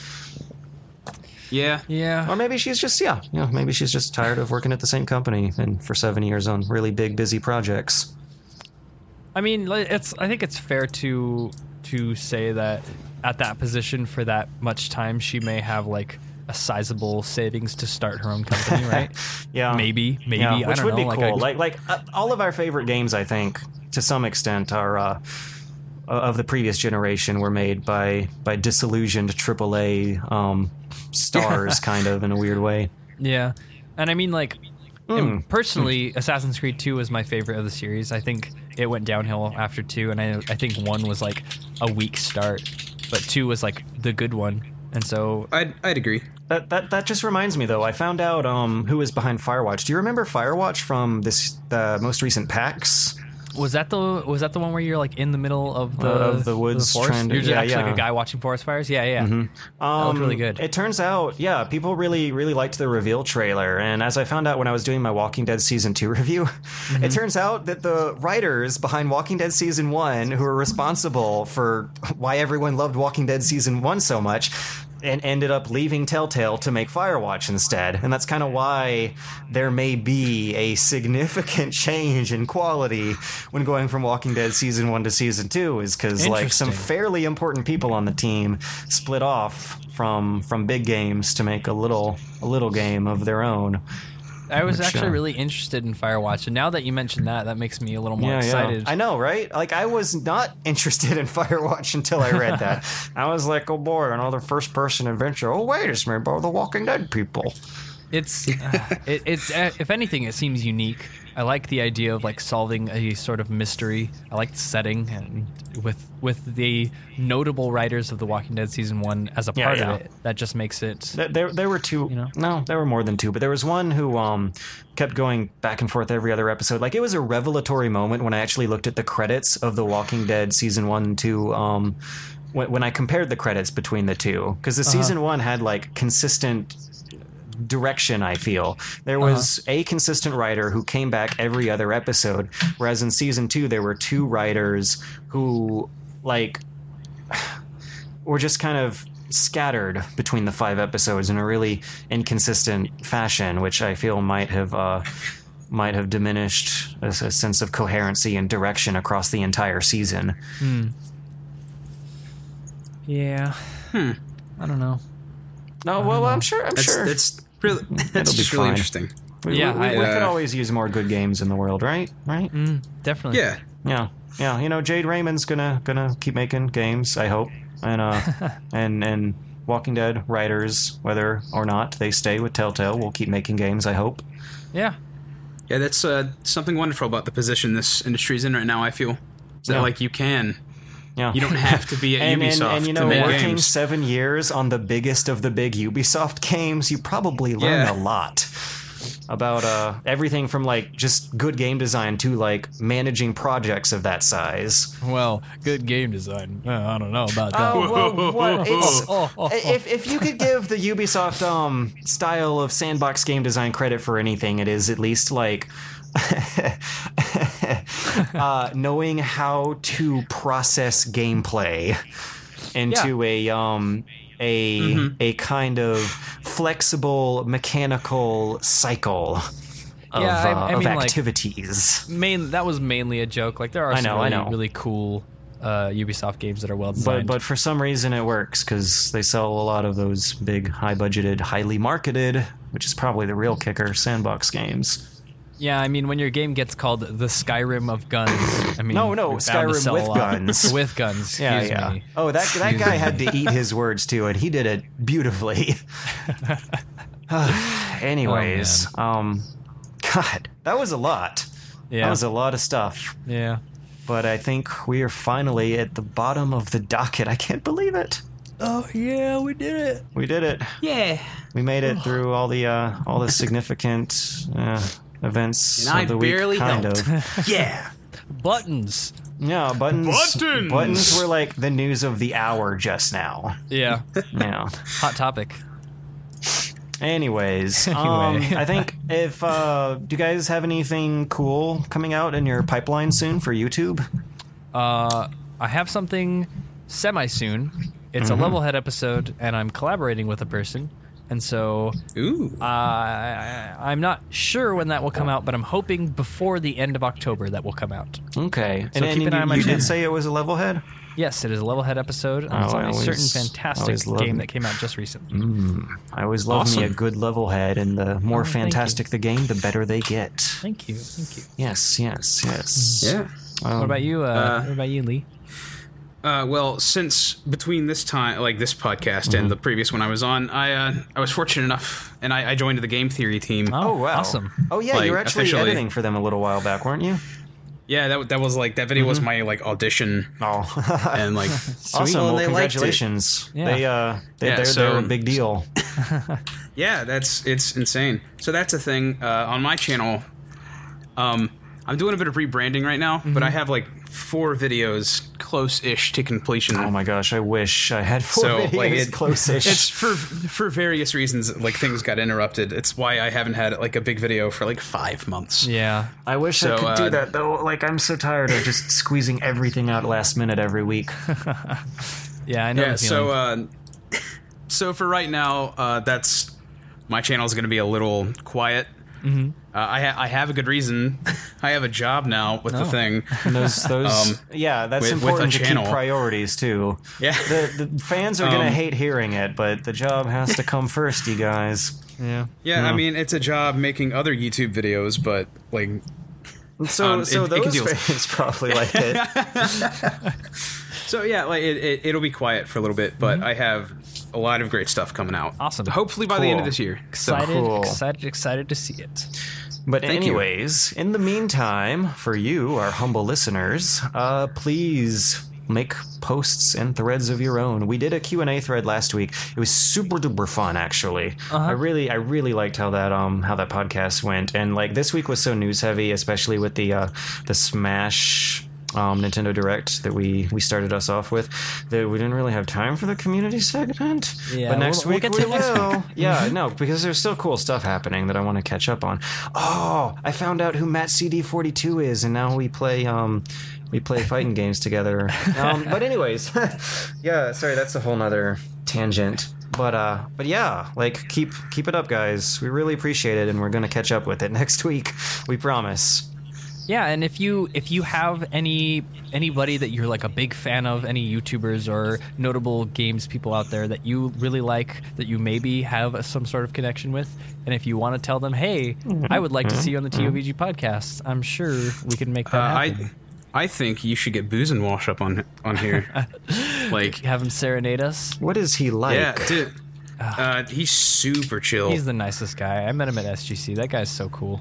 Yeah. Yeah. Or maybe she's just, maybe she's just tired of working at the same company and for 7 years on really big, busy projects. I mean, I think it's fair to say that at that position for that much time, she may have a sizable savings to start her own company, right? Maybe. Yeah. Which would be cool. All of our favorite games, I think, to some extent, are of the previous generation were made by disillusioned AAA stars, kind of, in a weird way. Yeah. And I mean, personally, Assassin's Creed 2 was my favorite of the series. I think it went downhill after 2, and I think 1 was, a weak start. but 2 was like the good one. And so I'd agree. That just reminds me though. I found out who is behind Firewatch. Do you remember Firewatch from the most recent PAX? Was that the one where you're like in the middle of the woods, the forest? Trying to, you're just like a guy watching forest fires? Yeah. Mm-hmm. That looked really good. It turns out, yeah, people really, really liked the reveal trailer. And as I found out when I was doing my Walking Dead Season 2 review, It turns out that the writers behind Walking Dead Season 1, who are responsible for why everyone loved Walking Dead Season 1 so much, and ended up leaving Telltale to make Firewatch instead. And that's kind of why there may be a significant change in quality when going from Walking Dead Season 1 to Season 2, is because like some fairly important people on the team split off from big games to make a little game of their own. I was actually really interested in Firewatch, and now that you mentioned that makes me a little more excited. Yeah. I know, right? Like, I was not interested in Firewatch until I read that. I was like, oh boy, another first-person adventure. Oh wait, it's made by the Walking Dead people. It's if anything, it seems unique. I like the idea of like solving a sort of mystery. I like the setting, and with the notable writers of The Walking Dead Season 1 as a part of it, that just makes it. There were two. You know? No, there were more than two, but there was one who kept going back and forth every other episode. Like, it was a revelatory moment when I actually looked at the credits of The Walking Dead Season 1 and 2. When I compared the credits between the two, because the Season 1 had like consistent direction, I feel. There was a consistent writer who came back every other episode, whereas in Season 2 there were two writers who like were just kind of scattered between the five episodes in a really inconsistent fashion, which I feel might have diminished a sense of coherency and direction across the entire season. I don't know. No, well, I'm sure. That's really interesting. We could always use more good games in the world, right? Right? Definitely. Yeah. You know, Jade Raymond's gonna keep making games, I hope, and Walking Dead writers, whether or not they stay with Telltale, will keep making games, I hope. Yeah. That's something wonderful about the position this industry's in right now, I feel. Like you can. Yeah. You don't have to be at Ubisoft. And you know, working games. 7 years on the biggest of the big Ubisoft games, you probably learn a lot about everything from like just good game design to like managing projects of that size. Well, good game design. I don't know about that. If you could give the Ubisoft style of sandbox game design credit for anything, it is at least like knowing how to process gameplay into a kind of flexible mechanical cycle of activities. Like, that was mainly a joke. Like, there are really cool Ubisoft games that are well designed, but for some reason it works because they sell a lot of those big, high budgeted, highly marketed, which is probably the real kicker, sandbox games. Yeah, I mean, when your game gets called the Skyrim of guns, I mean... No, Skyrim with guns. With guns, excuse me. Oh, that guy had to eat his words, too, and he did it beautifully. Anyways, God, that was a lot. Yeah. That was a lot of stuff. Yeah. But I think we are finally at the bottom of the docket. I can't believe it. Oh, yeah, we did it. Yeah. We made it through all the significant... events and of the week, kind of. Yeah. Buttons. Yeah, buttons. Buttons were like the news of the hour just now. Yeah. Hot topic. Anyways, I think if do you guys have anything cool coming out in your pipeline soon for YouTube? I have something semi-soon. It's a Levelhead episode, and I'm collaborating with a person. And so I'm not sure when that will come out, but I'm hoping before the end of October that will come out. Okay. So keep an eye on my channel. You did say it was a Levelhead? Yes, it is a Levelhead episode. And it's on a certain fantastic game that came out just recently. I always love me a good Levelhead, and the more fantastic the game, the better they get. Thank you. Yes. Yeah. What about you, Lee? Well, since between this time, like this podcast and the previous one I was on, I was fortunate enough, and I joined the Game Theory team. Oh, wow. Awesome. Oh, yeah, you were actually officially editing for them a little while back, weren't you? Yeah, that was like that video was my like audition. Oh, and like awesome! Well, congratulations! Yeah. They're a big deal. Yeah, it's insane. So that's a thing on my channel. I'm doing a bit of rebranding right now, but I have like 4 videos close-ish to completion. Oh my gosh, I wish I had 4 videos close-ish. It's for various reasons, like things got interrupted. It's why I haven't had like a big video for like 5 months. Yeah, I wish I could do that though. Like I'm so tired of just squeezing everything out last minute every week. Yeah, I know. Yeah, so for right now, that's my channel is going to be a little quiet. Mm-hmm. I have a good reason. I have a job now with the thing. And that's important to keep priorities too. Yeah, the fans are gonna hate hearing it, but the job has to come first, you guys. Yeah. Yeah, no. I mean it's a job making other YouTube videos, but like fans probably like it. So yeah, like it'll be quiet for a little bit, but I have a lot of great stuff coming out. Awesome. Hopefully by the end of this year. Excited to see it. But anyways, in the meantime, for you, our humble listeners, please make posts and threads of your own. We did a Q&A thread last week. It was super duper fun, actually. I really liked how that podcast went. And like this week was so news heavy, especially with the Smash. Nintendo Direct that we started us off with, that we didn't really have time for the community segment. Yeah, but next week we will. Yeah, no, because there's still cool stuff happening that I want to catch up on. Oh, I found out who Matt CD42 is, and now we play fighting games together. But anyways, yeah, sorry, that's a whole nother tangent. But yeah, like keep it up, guys. We really appreciate it, and we're gonna catch up with it next week. We promise. Yeah, and if you have anybody that you're like a big fan of, any YouTubers or notable games people out there that you really like, that you maybe have some sort of connection with, and if you want to tell them, hey, I would like to see you on the TOVG podcast, I'm sure we can make that happen. I think you should get Booze and Wash up on here. Like have him serenade us. What is he like? Yeah, dude. He's super chill. He's the nicest guy. I met him at SGC. That guy's so cool.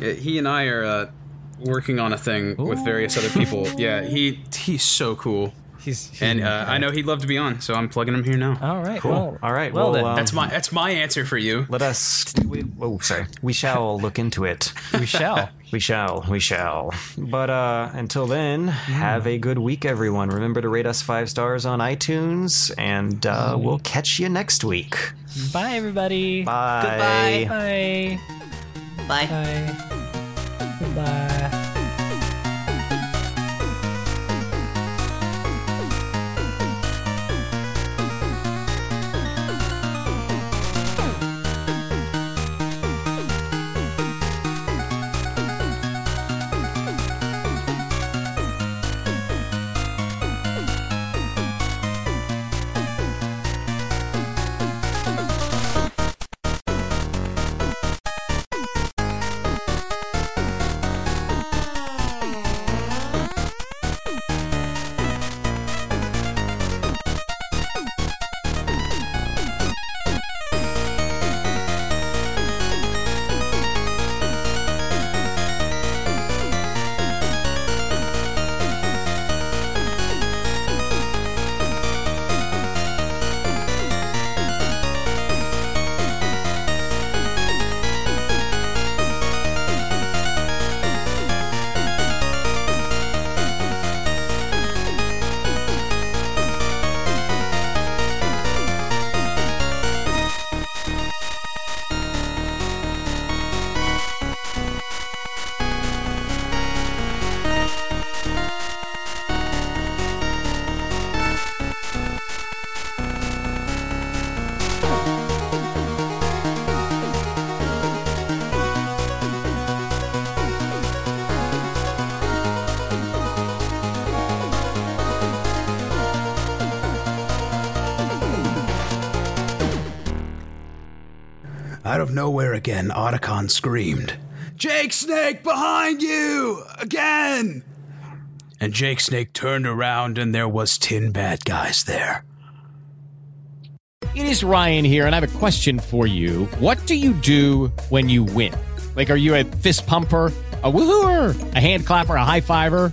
Yeah, he and I are... working on a thing with various other people. Yeah, he's so cool. He's I know he'd love to be on, so I'm plugging him here now. All right, cool. Well, all right, well then. That's my answer for you. Let us. We shall look into it. We shall. But until then, have a good week, everyone. Remember to rate us 5 stars on iTunes, and we'll catch you next week. Bye, everybody. Bye. Goodbye. Bye. Bye. Bye. Bye. Out of nowhere again, Otacon screamed, "Jake Snake, behind you! Again!" And Jake Snake turned around and there was 10 bad guys there. It is Ryan here, and I have a question for you. What do you do when you win? Like, are you a fist pumper, a woohooer, a hand clapper, a high fiver?